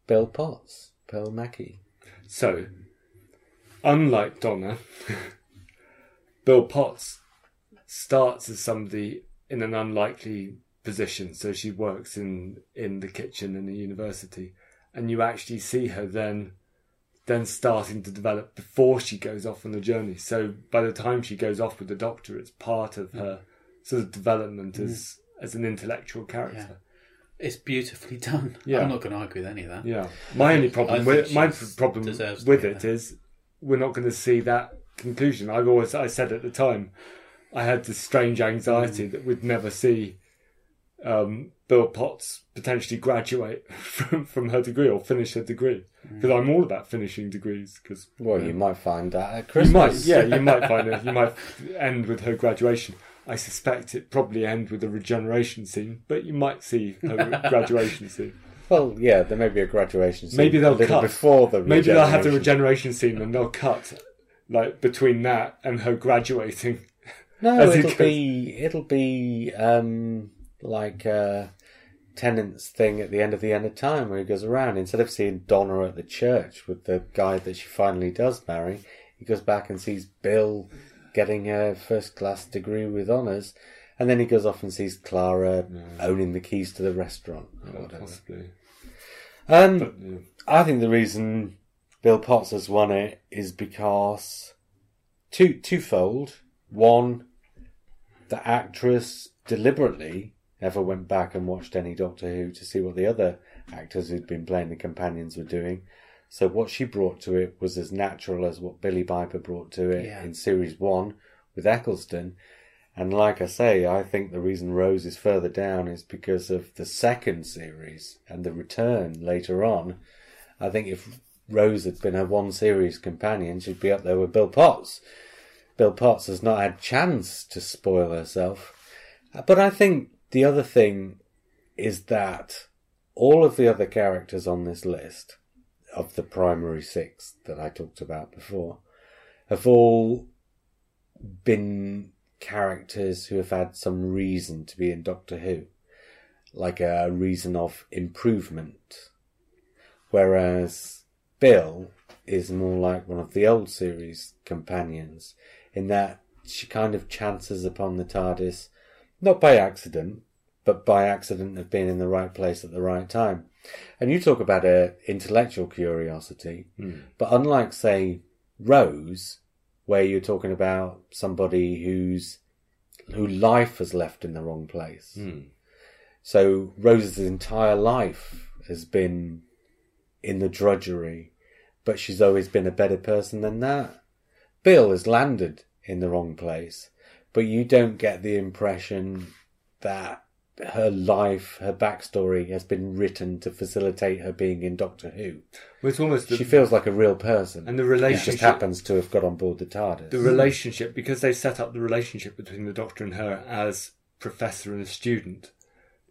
Bill Potts, Pearl Mackie. So, unlike Donna, Bill Potts starts as somebody in an unlikely position. So she works in the kitchen in the university. And you actually see her then starting to develop before she goes off on the journey. So by the time she goes off with the doctor, it's part of her... sort of development as an intellectual character. Yeah. It's beautifully done. Yeah. I'm not going to argue with any of that. Yeah. My problem with it is we're not going to see that conclusion. I said at the time, I had this strange anxiety that we'd never see Bill Potts potentially graduate from her degree or finish her degree. Because I'm all about finishing degrees. You might find that at Christmas. You might end with her graduation. I suspect it probably end with a regeneration scene, but you might see a graduation scene. Well, yeah, there may be a graduation scene. Maybe they'll cut before the regeneration. Maybe they'll have the regeneration scene and they'll cut like between that and her graduating. No, it'll be like Tennant's thing at the end of The End of Time, where he goes around instead of seeing Donna at the church with the guy that she finally does marry, he goes back and sees Bill. getting her first class degree with honours, and then he goes off and sees Clara owning the keys to the restaurant or whatever. Possibly. But, yeah. I think the reason Bill Potts has won it is because twofold. One, the actress deliberately never went back and watched any Doctor Who to see what the other actors who'd been playing the companions were doing. So what she brought to it was as natural as what Billie Piper brought to it in Series 1 with Eccleston. And like I say, I think the reason Rose is further down is because of the second series and the return later on. I think if Rose had been her one series companion, she'd be up there with Bill Potts. Bill Potts has not had a chance to spoil herself. But I think the other thing is that all of the other characters on this list of the primary six that I talked about before have all been characters who have had some reason to be in Doctor Who, like a reason of improvement, whereas Bill is more like one of the old series companions in that she kind of chances upon the TARDIS, not by accident, but by accident of being in the right place at the right time. And you talk about an intellectual curiosity, but unlike, say, Rose, where you're talking about somebody who life has left in the wrong place. So Rose's entire life has been in the drudgery, but she's always been a better person than that. Bill has landed in the wrong place, but you don't get the impression that her life, her backstory has been written to facilitate her being in Doctor Who. Well, it's almost she feels like a real person, and the relationship just happens to have got on board the TARDIS. The relationship, because they set up the relationship between the Doctor and her as professor and a student,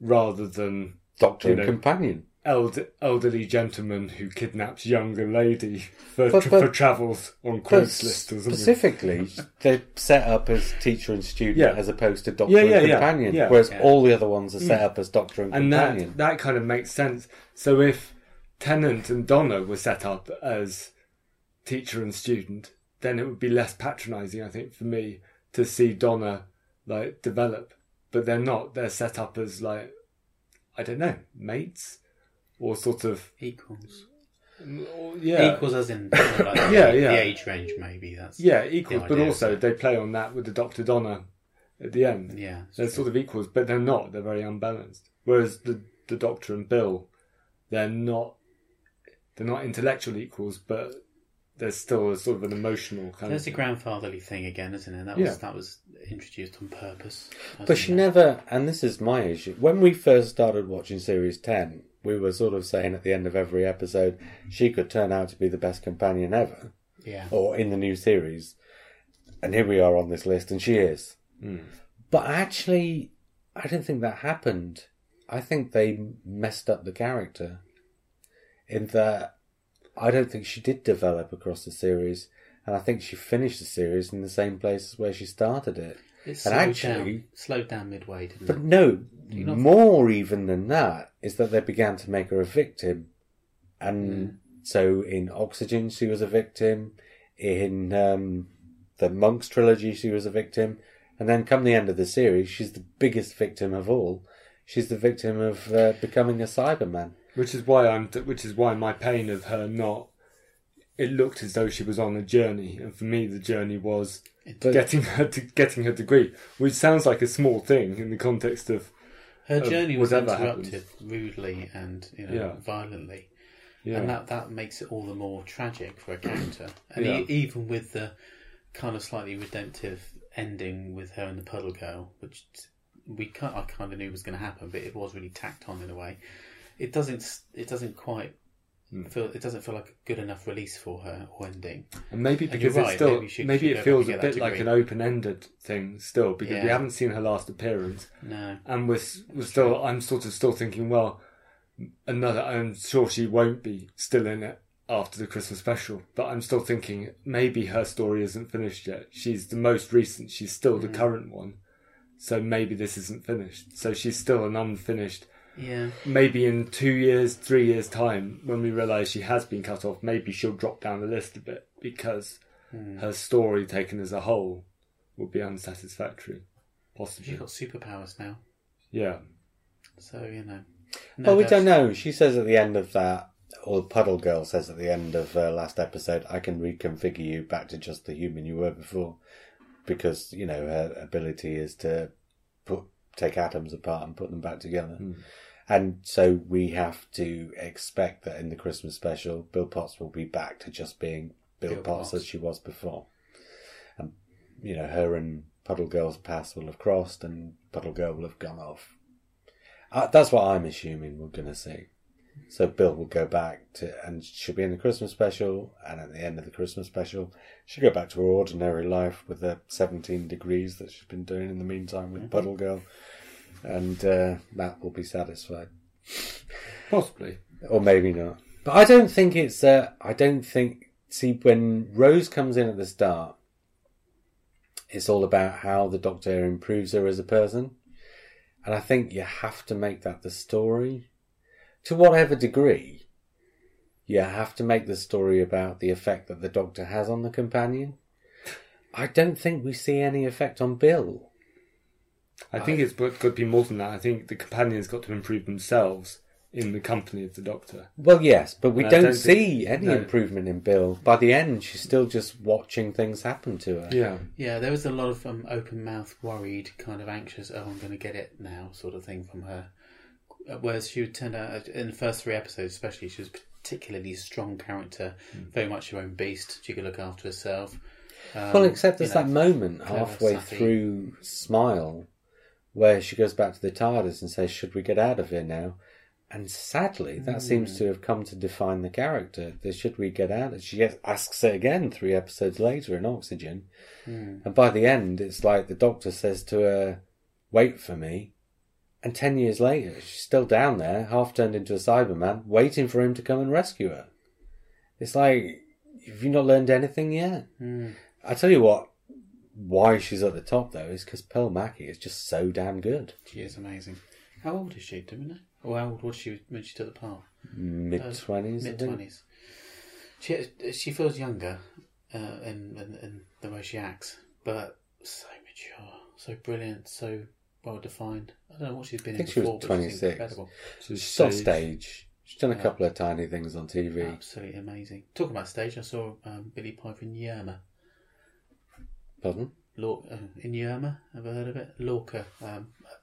rather than Doctor and companion, elderly gentleman who kidnaps younger lady for travels on cruise list or something. Specifically, they're set up as teacher and student as opposed to doctor and companion, whereas all the other ones are set up as doctor and companion. And that kind of makes sense. So if Tennant and Donna were set up as teacher and student, then it would be less patronising, I think, for me to see Donna like develop. But they're not. They're set up as like, I don't know, mates. Or sort of equals, equals as in like the age range, maybe that's equals. But also they play on that with the Dr. Donna at the end. Yeah, they're sort of equals, but they're not. They're very unbalanced. Whereas the Doctor and Bill, they're not intellectual equals, but there's still a sort of an emotional kind. There's a grandfatherly thing again, isn't it? That was introduced on purpose. But she never, and this is my issue. When we first started watching Series 10. We were sort of saying at the end of every episode, she could turn out to be the best companion ever. Yeah. Or in the new series. And here we are on this list, and she is. But actually, I don't think that happened. I think they messed up the character. In that, I don't think she did develop across the series. And I think she finished the series in the same place where she started it. It slowed down midway, didn't it? But no, more even than that is that they began to make her a victim. And so in Oxygen, she was a victim. In the Monks trilogy, she was a victim. And then come the end of the series, she's the biggest victim of all. She's the victim of becoming a Cyberman. Which is why my pain of her not... It looked as though she was on a journey. And for me, the journey was... Getting her degree, which sounds like a small thing in the context of her journey was interrupted rudely and violently, and that makes it all the more tragic for a character. And even with the kind of slightly redemptive ending with her and the Puddle Girl, which I kind of knew was going to happen, but it was really tacked on in a way. It doesn't feel like a good enough release for her or ending. And maybe because it feels a bit like an open-ended thing still, because we haven't seen her last appearance. No. And we're still, I'm sort of still thinking, well, I'm sure she won't be still in it after the Christmas special, but I'm still thinking maybe her story isn't finished yet. She's the most recent, she's still the current one, so maybe this isn't finished. So she's still an unfinished... Yeah. Maybe in 2 years, 3 years' time, when we realise she has been cut off, maybe she'll drop down the list a bit because her story taken as a whole would be unsatisfactory, possibly. She's got superpowers now. Yeah. So, you know. Well, we don't know. She says at the end of that, or Puddle Girl says at the end of last episode, I can reconfigure you back to just the human you were before. Because, you know, her ability is to take atoms apart and put them back together. Mm. And so we have to expect that in the Christmas special, Bill Potts will be back to just being Bill Potts as she was before. And, you know, her and Puddle Girl's paths will have crossed and Puddle Girl will have gone off. That's what I'm assuming we're going to see. So Bill will go back to, and she'll be in the Christmas special, and at the end of the Christmas special, she'll go back to her ordinary life with the 17 degrees that she's been doing in the meantime with Puddle Girl, and Matt will be satisfied. Possibly. Or maybe not. But I don't think it's, see, when Rose comes in at the start, it's all about how the Doctor improves her as a person. And I think you have to make that the story. To whatever degree, you have to make the story about the effect that the Doctor has on the companion. I don't think we see any effect on Bill. I think it's got to be more than that. I think the companion's got to improve themselves in the company of the Doctor. Well, yes, but we don't see any improvement in Bill. By the end, she's still just watching things happen to her. Yeah, yeah. There was a lot of open-mouthed, worried, kind of anxious, oh, I'm going to get it now sort of thing from her. Whereas she would turn out, in the first three episodes especially, she was a particularly strong character, very much her own beast. She could look after herself. Well, except there's that moment halfway through Smile where she goes back to the TARDIS and says, should we get out of here now? And sadly, that seems to have come to define the character. The should we get out? She asks it again 3 episodes later in Oxygen. Mm. And by the end, it's like the Doctor says to her, wait for me. And 10 years later, she's still down there, half turned into a Cyberman, waiting for him to come and rescue her. It's like, have you not learned anything yet? Mm. I tell you what, why she's at the top, though, is because Pearl Mackie is just so damn good. She is amazing. How old is she, do we know? Or how old was she when she took the part? Mid-20s. Mid-20s. She feels younger in the way she acts, but so mature, so brilliant, so well-defined. I don't know what she's been in before, but she's incredible. She's on stage. She's done a couple of tiny things on TV. Absolutely amazing. Talking about stage, I saw Billie Piper in Yerma. Pardon? In Yerma, ever heard of it? Lorca,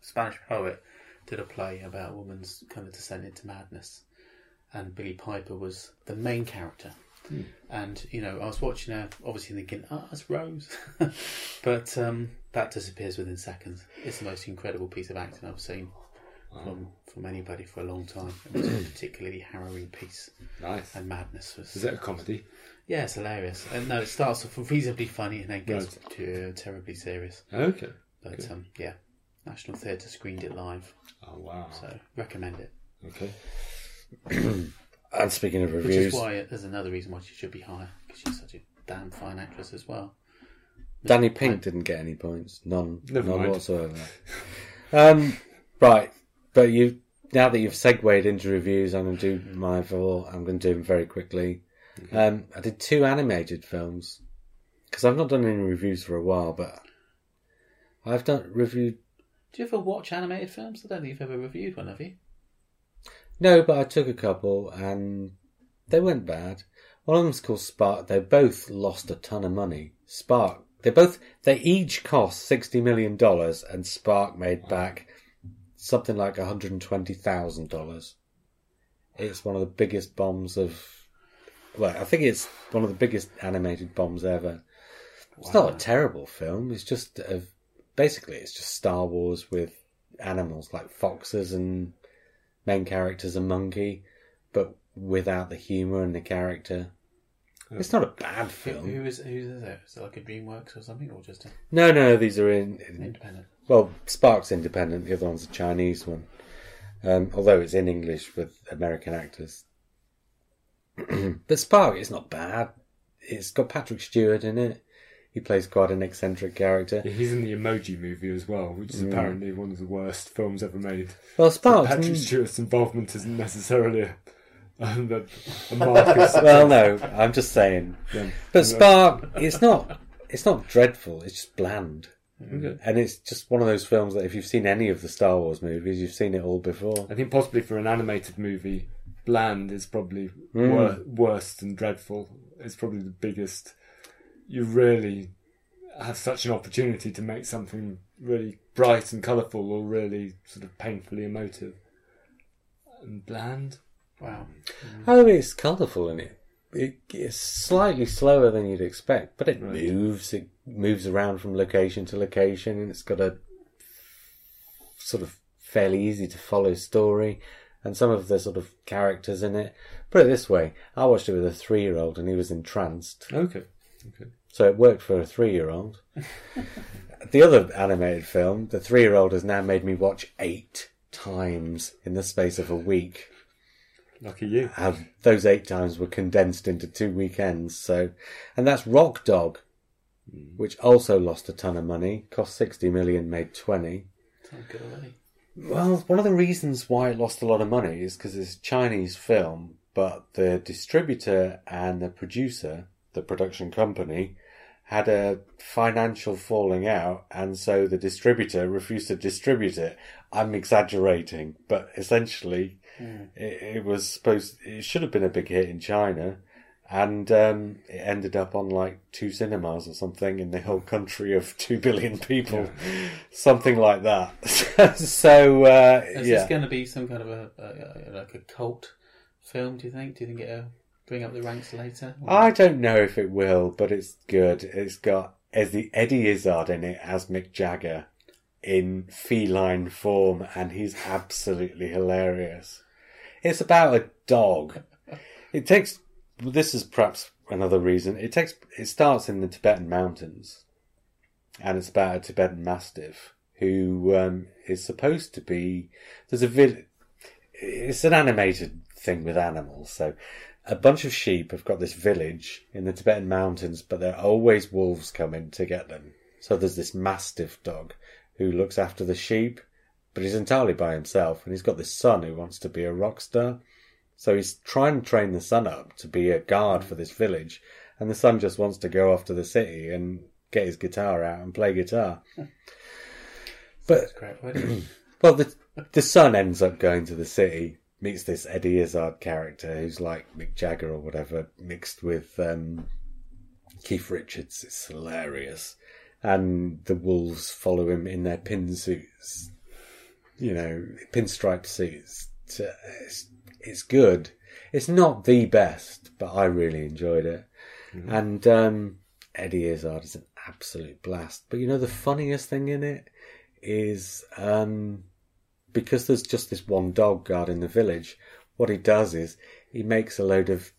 Spanish poet, did a play about a woman's kind of descent into madness. And Billie Piper was the main character. Hmm. And, you know, I was watching her, obviously thinking, that's Rose. But that disappears within seconds. It's the most incredible piece of acting I've seen from anybody for a long time. It was a particularly harrowing piece. Nice. And madness was... Is it a comedy? Yeah, it's hilarious. And no, it starts off reasonably funny and then gets terribly serious. Okay. But, yeah, National Theatre screened it live. Oh, wow. So, recommend it. Okay. And speaking of reviews... Which is why there's another reason why she should be higher, because she's such a damn fine actress as well. Danny Pink didn't get any points. None whatsoever. Right, but now that you've segued into reviews, I'm going to do my four. I'm going to do them very quickly. Okay. I did 2 animated films, because I've not done any reviews for a while, but I've done reviewed... Do you ever watch animated films? I don't think you've ever reviewed one, have you? No, but I took a couple and they weren't bad. One of them's called Spark. They both lost a ton of money. Spark. They each cost $60 million and Spark made back something like $120,000. It's one of the biggest bombs I think it's one of the biggest animated bombs ever. It's not a terrible film. It's just, basically, it's just Star Wars with animals like foxes and... Main character's a monkey, but without the humour and the character. It's not a bad film. Who is it? Is it like a DreamWorks or something, or just? No. These are in independent. Well, Spark's independent. The other one's a Chinese one, although it's in English with American actors. But Spark is not bad. It's got Patrick Stewart in it. He plays quite an eccentric character. Yeah, he's in the Emoji Movie as well, which is apparently one of the worst films ever made. Well, Sparks... So Patrick Stewart's involvement isn't necessarily a mark of... Well, no, I'm just saying. Yeah. But Spark, it's not it's not dreadful, it's just bland. Okay. And it's just one of those films that if you've seen any of the Star Wars movies, you've seen it all before. I think possibly for an animated movie, bland is probably worse than dreadful. It's probably the biggest. You really have such an opportunity to make something really bright and colourful or really sort of painfully emotive. And bland? Wow. Oh, it's colourful in it. It's slightly slower than you'd expect, but it moves. It moves around from location to location, and it's got a sort of fairly easy to follow story, and some of the sort of characters in it. Put it this way: I watched it with a 3-year-old, and he was entranced. Okay. So it worked for a 3-year-old. The other animated film, the 3-year-old has now made me watch 8 times in the space of a week. Lucky you. And those 8 times were condensed into 2 weekends. So, and that's Rock Dog, which also lost a ton of money. Cost 60 million, made 20. It's not good money. Well, one of the reasons why it lost a lot of money is because it's a Chinese film, but the distributor and the producer, the production company, had a financial falling out, and so the distributor refused to distribute it. I'm exaggerating, but essentially... It was supposed. It should have been a big hit in China, and it ended up on like 2 cinemas or something in the whole country of 2 billion people, something like that. So is this going to be some kind of a cult film? Do you think? Do you think it'll bring up the ranks later? Or? I don't know if it will, but it's good. It's got Eddie Izzard in it as Mick Jagger in feline form, and he's absolutely hilarious. It's about a dog. This is perhaps another reason. It starts in the Tibetan mountains, and it's about a Tibetan Mastiff who is supposed to be... It's an animated thing with animals, so a bunch of sheep have got this village in the Tibetan mountains, but there are always wolves coming to get them. So there's this Mastiff dog who looks after the sheep, but he's entirely by himself, and he's got this son who wants to be a rock star. So he's trying to train the son up to be a guard for this village, and the son just wants to go off to the city and get his guitar out and play guitar. But well, the son ends up going to the city, meets this Eddie Izzard character who's like Mick Jagger or whatever, mixed with Keith Richards. It's hilarious. And the wolves follow him in their pin suits, pinstripe suits. It's good. It's not the best, but I really enjoyed it. Mm-hmm. And Eddie Izzard is an absolute blast. But the funniest thing in it is because there's just this one dog guard in the village, what he does is he makes a load of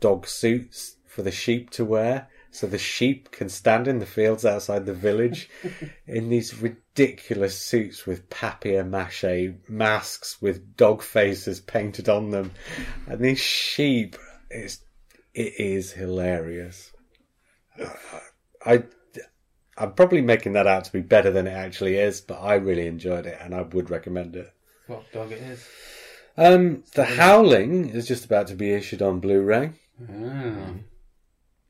dog suits for the sheep to wear. So the sheep can stand in the fields outside the village in these ridiculous suits with papier-mâché masks with dog faces painted on them. And these sheep, it is hilarious. I'm probably making that out to be better than it actually is, but I really enjoyed it and I would recommend it. What dog it is? The Howling is just about to be issued on Blu-ray. Oh.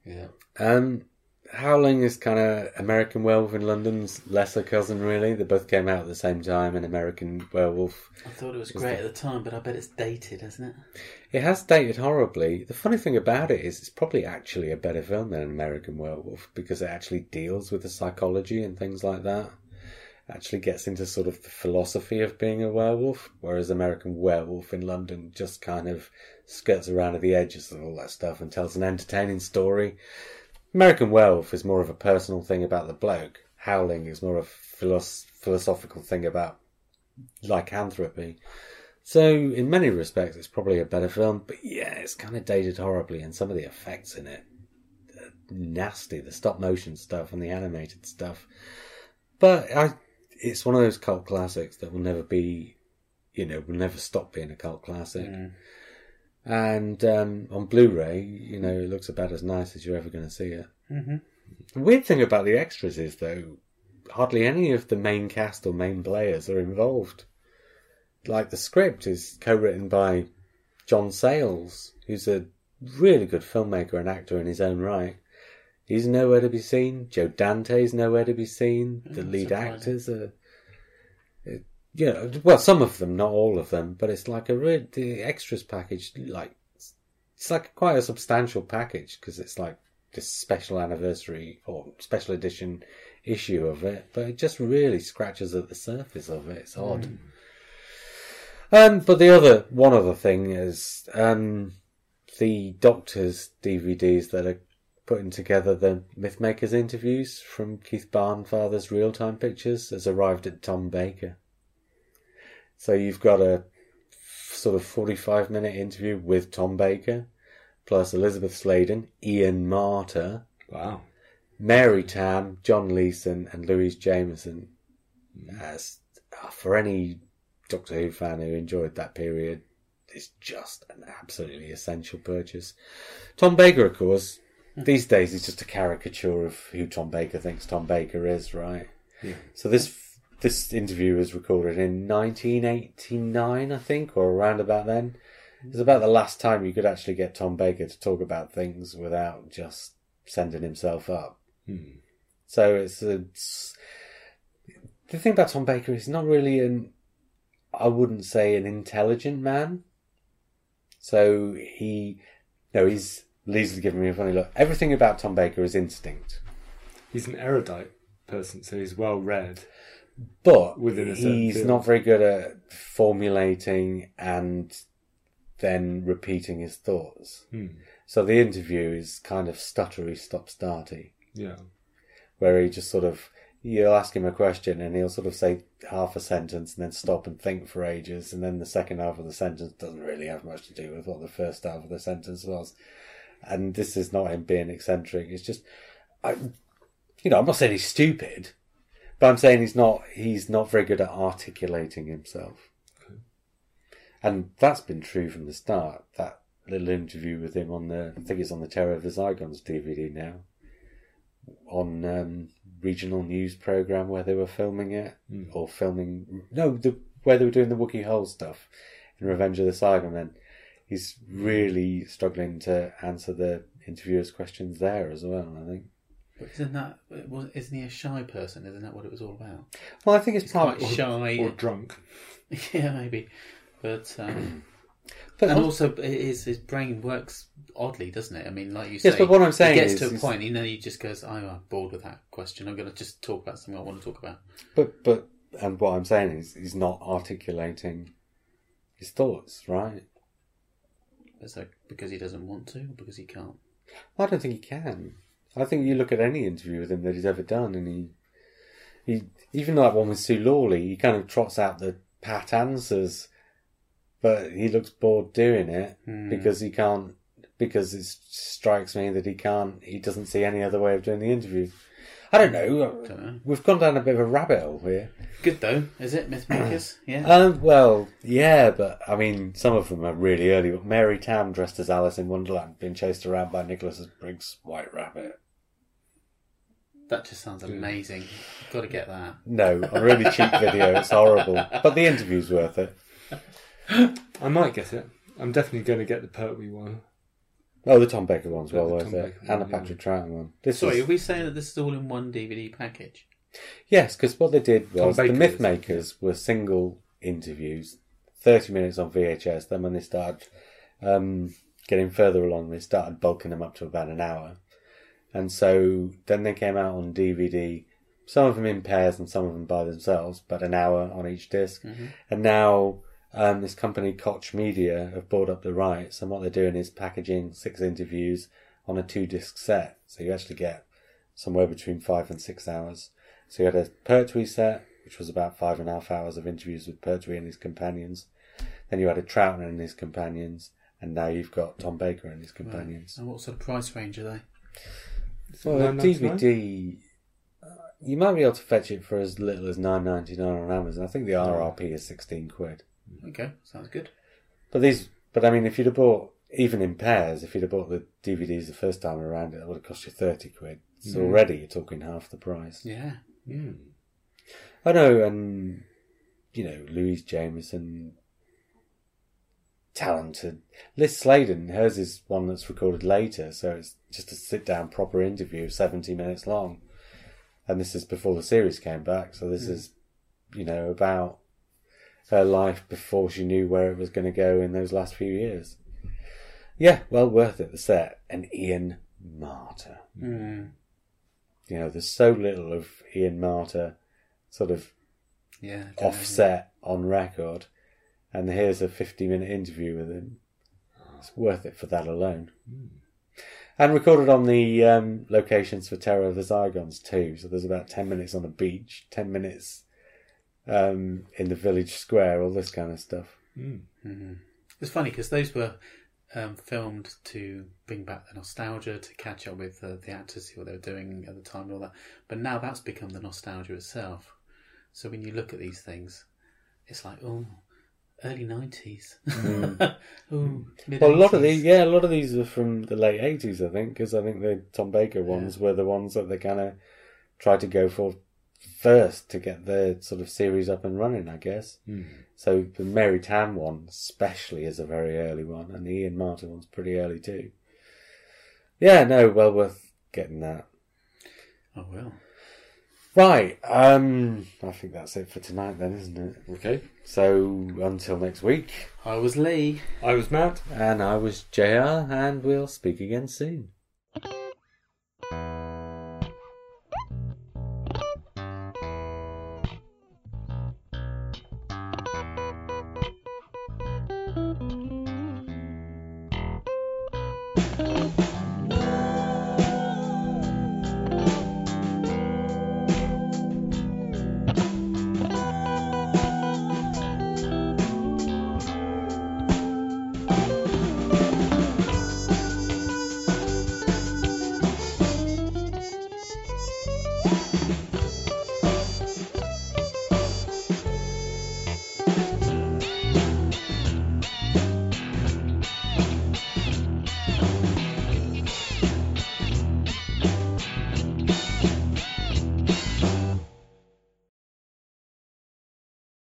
Yeah. Howling is kind of American Werewolf in London's lesser cousin, really. They both came out at the same time, and American Werewolf... I thought it was great at the time, but I bet it's dated, hasn't it? It has dated horribly. The funny thing about it is it's probably actually a better film than American Werewolf, because it actually deals with the psychology and things like that. It actually gets into sort of the philosophy of being a werewolf, whereas American Werewolf in London just kind of skirts around at the edges and all that stuff and tells an entertaining story. American Werewolf is more of a personal thing about the bloke. Howling is more of a philosophical thing about lycanthropy. So, in many respects, it's probably a better film, but yeah, it's kind of dated horribly, and some of the effects in it are nasty, the stop-motion stuff and the animated stuff. But it's one of those cult classics that will never be, will never stop being a cult classic. Mm. And on Blu-ray, it looks about as nice as you're ever going to see it. Mm-hmm. The weird thing about the extras is, though, hardly any of the main cast or main players are involved. Like, the script is co-written by John Sayles, who's a really good filmmaker and actor in his own right. He's nowhere to be seen. Joe Dante's nowhere to be seen. The lead actors are... well, some of them, not all of them, but it's like the extras package, like, it's like quite a substantial package, because it's like this special anniversary or special edition issue of it, but it just really scratches at the surface of it. It's odd. But one other thing is the Doctor's DVDs that are putting together the Mythmakers interviews from Keith Barnfather's Real Time Pictures has arrived at Tom Baker. So you've got a sort of 45-minute interview with Tom Baker, plus Elizabeth Sladen, Ian Marter, wow, Mary Tam, John Leeson, and Louise Jameson. As for any Doctor Who fan who enjoyed that period, it's just an absolutely essential purchase. Tom Baker, of course, these days he's just a caricature of who Tom Baker thinks Tom Baker is, right? Yeah. So this interview was recorded in 1989, I think, or around about then. It was about the last time you could actually get Tom Baker to talk about things without just sending himself up. So the thing about Tom Baker is not really I wouldn't say an intelligent man. So Lee's giving me a funny look. Everything about Tom Baker is instinct. He's an erudite person, so he's well read. But he's not very good at formulating and then repeating his thoughts. So the interview is kind of stuttery, stop-starty. Yeah. Where he just sort of, you'll ask him a question and he'll sort of say half a sentence and then stop and think for ages, and then the second half of the sentence doesn't really have much to do with what the first half of the sentence was. And this is not him being eccentric. It's just, I'm not saying he's stupid, but I'm saying he's not very good at articulating himself. Okay. And that's been true from the start. That little interview with him I think it's on the Terror of the Zygons DVD now, on regional news programme where they were filming it, where they were doing the Wookiee Hole stuff in Revenge of the Cybermen. And then he's really struggling to answer the interviewer's questions there as well, I think. But isn't he a shy person? Isn't that what it was all about? Well, I think it's part quite shy or drunk. Yeah, maybe. But also his brain works oddly, doesn't it? I mean, like you say, yes, but what I'm saying is, he gets to a point, and then he just goes, "I'm bored with that question. I'm going to just talk about something I want to talk about." But what I'm saying is, he's not articulating his thoughts, right? So because he doesn't want to, or because he can't. Well, I don't think he can. I think you look at any interview with him that he's ever done, and he even like one with Sue Lawley, he kind of trots out the pat answers, but he looks bored doing it because he can't. Because it strikes me that he doesn't see any other way of doing the interview. I don't know. We've gone down a bit of a rabbit hole here. Good though, is it, Mythmakers? Yeah. Well, yeah, but I mean, some of them are really early. Mary Tam dressed as Alice in Wonderland, being chased around by Nicholas Briggs' White Rabbit. That just sounds amazing. You've got to get that. No, a really cheap video. It's horrible. But the interview's worth it. I might get it. I'm definitely going to get the Pertwee one. Oh, the Tom Baker one's well worth it. And the Patrick Troughton one. Are we saying that this is all in one DVD package? Yes, because what they did was the Mythmakers were single interviews, 30 minutes on VHS. Then when they started getting further along, they started bulking them up to about an hour. And so then they came out on DVD, some of them in pairs and some of them by themselves, but an hour on each disc. Mm-hmm. And now this company, Koch Media, have bought up the rights, and what they're doing is packaging 6 interviews on a 2-disc set. So you actually get somewhere between 5 and 6 hours. So you had a Pertwee set, which was about 5.5 hours of interviews with Pertwee and his companions. Then you had a Troughton and his companions, and now you've got Tom Baker and his companions. Right. And what sort of price range are they? Well, the DVD, you might be able to fetch it for as little as $9.99 on Amazon. I think the RRP is 16 quid. Okay, sounds good. But I mean, if you'd have bought, even in pairs, if you'd have bought the DVDs the first time around, it would have cost you 30 quid. So already you're talking half the price. Yeah. Mm. I know, and, Louise Jameson, talented. Liz Sladen, hers is one that's recorded later, so it's just a sit-down proper interview, 70 minutes long. And this is before the series came back, so this is, you know, about her life before she knew where it was going to go in those last few years. Yeah, well worth it, the set. And Ian Marter. Mm. You know, there's so little of Ian Marter sort of offset on record. And here's a 50-minute interview with him. It's worth it for that alone. Mm. And recorded on the locations for Terror of the Zygons too. So there's about 10 minutes on the beach, 10 minutes in the village square, all this kind of stuff. Mm. Mm-hmm. It's funny because those were filmed to bring back the nostalgia, to catch up with the actors, see what they were doing at the time and all that. But now that's become the nostalgia itself. So when you look at these things, it's like, oh, early 90s. Mm. Ooh, well, a lot of these are from the late 80s, I think, because I think the Tom Baker ones were the ones that they kind of tried to go for first to get their sort of series up and running, I guess. Mm. So the Mary Tam one especially is a very early one, and the Ian Martin one's pretty early too. Yeah, no, well worth getting that. Oh, well. Right, I think that's it for tonight then, isn't it? Okay. So, until next week. I was Lee. I was Matt. And I was JR, and we'll speak again soon.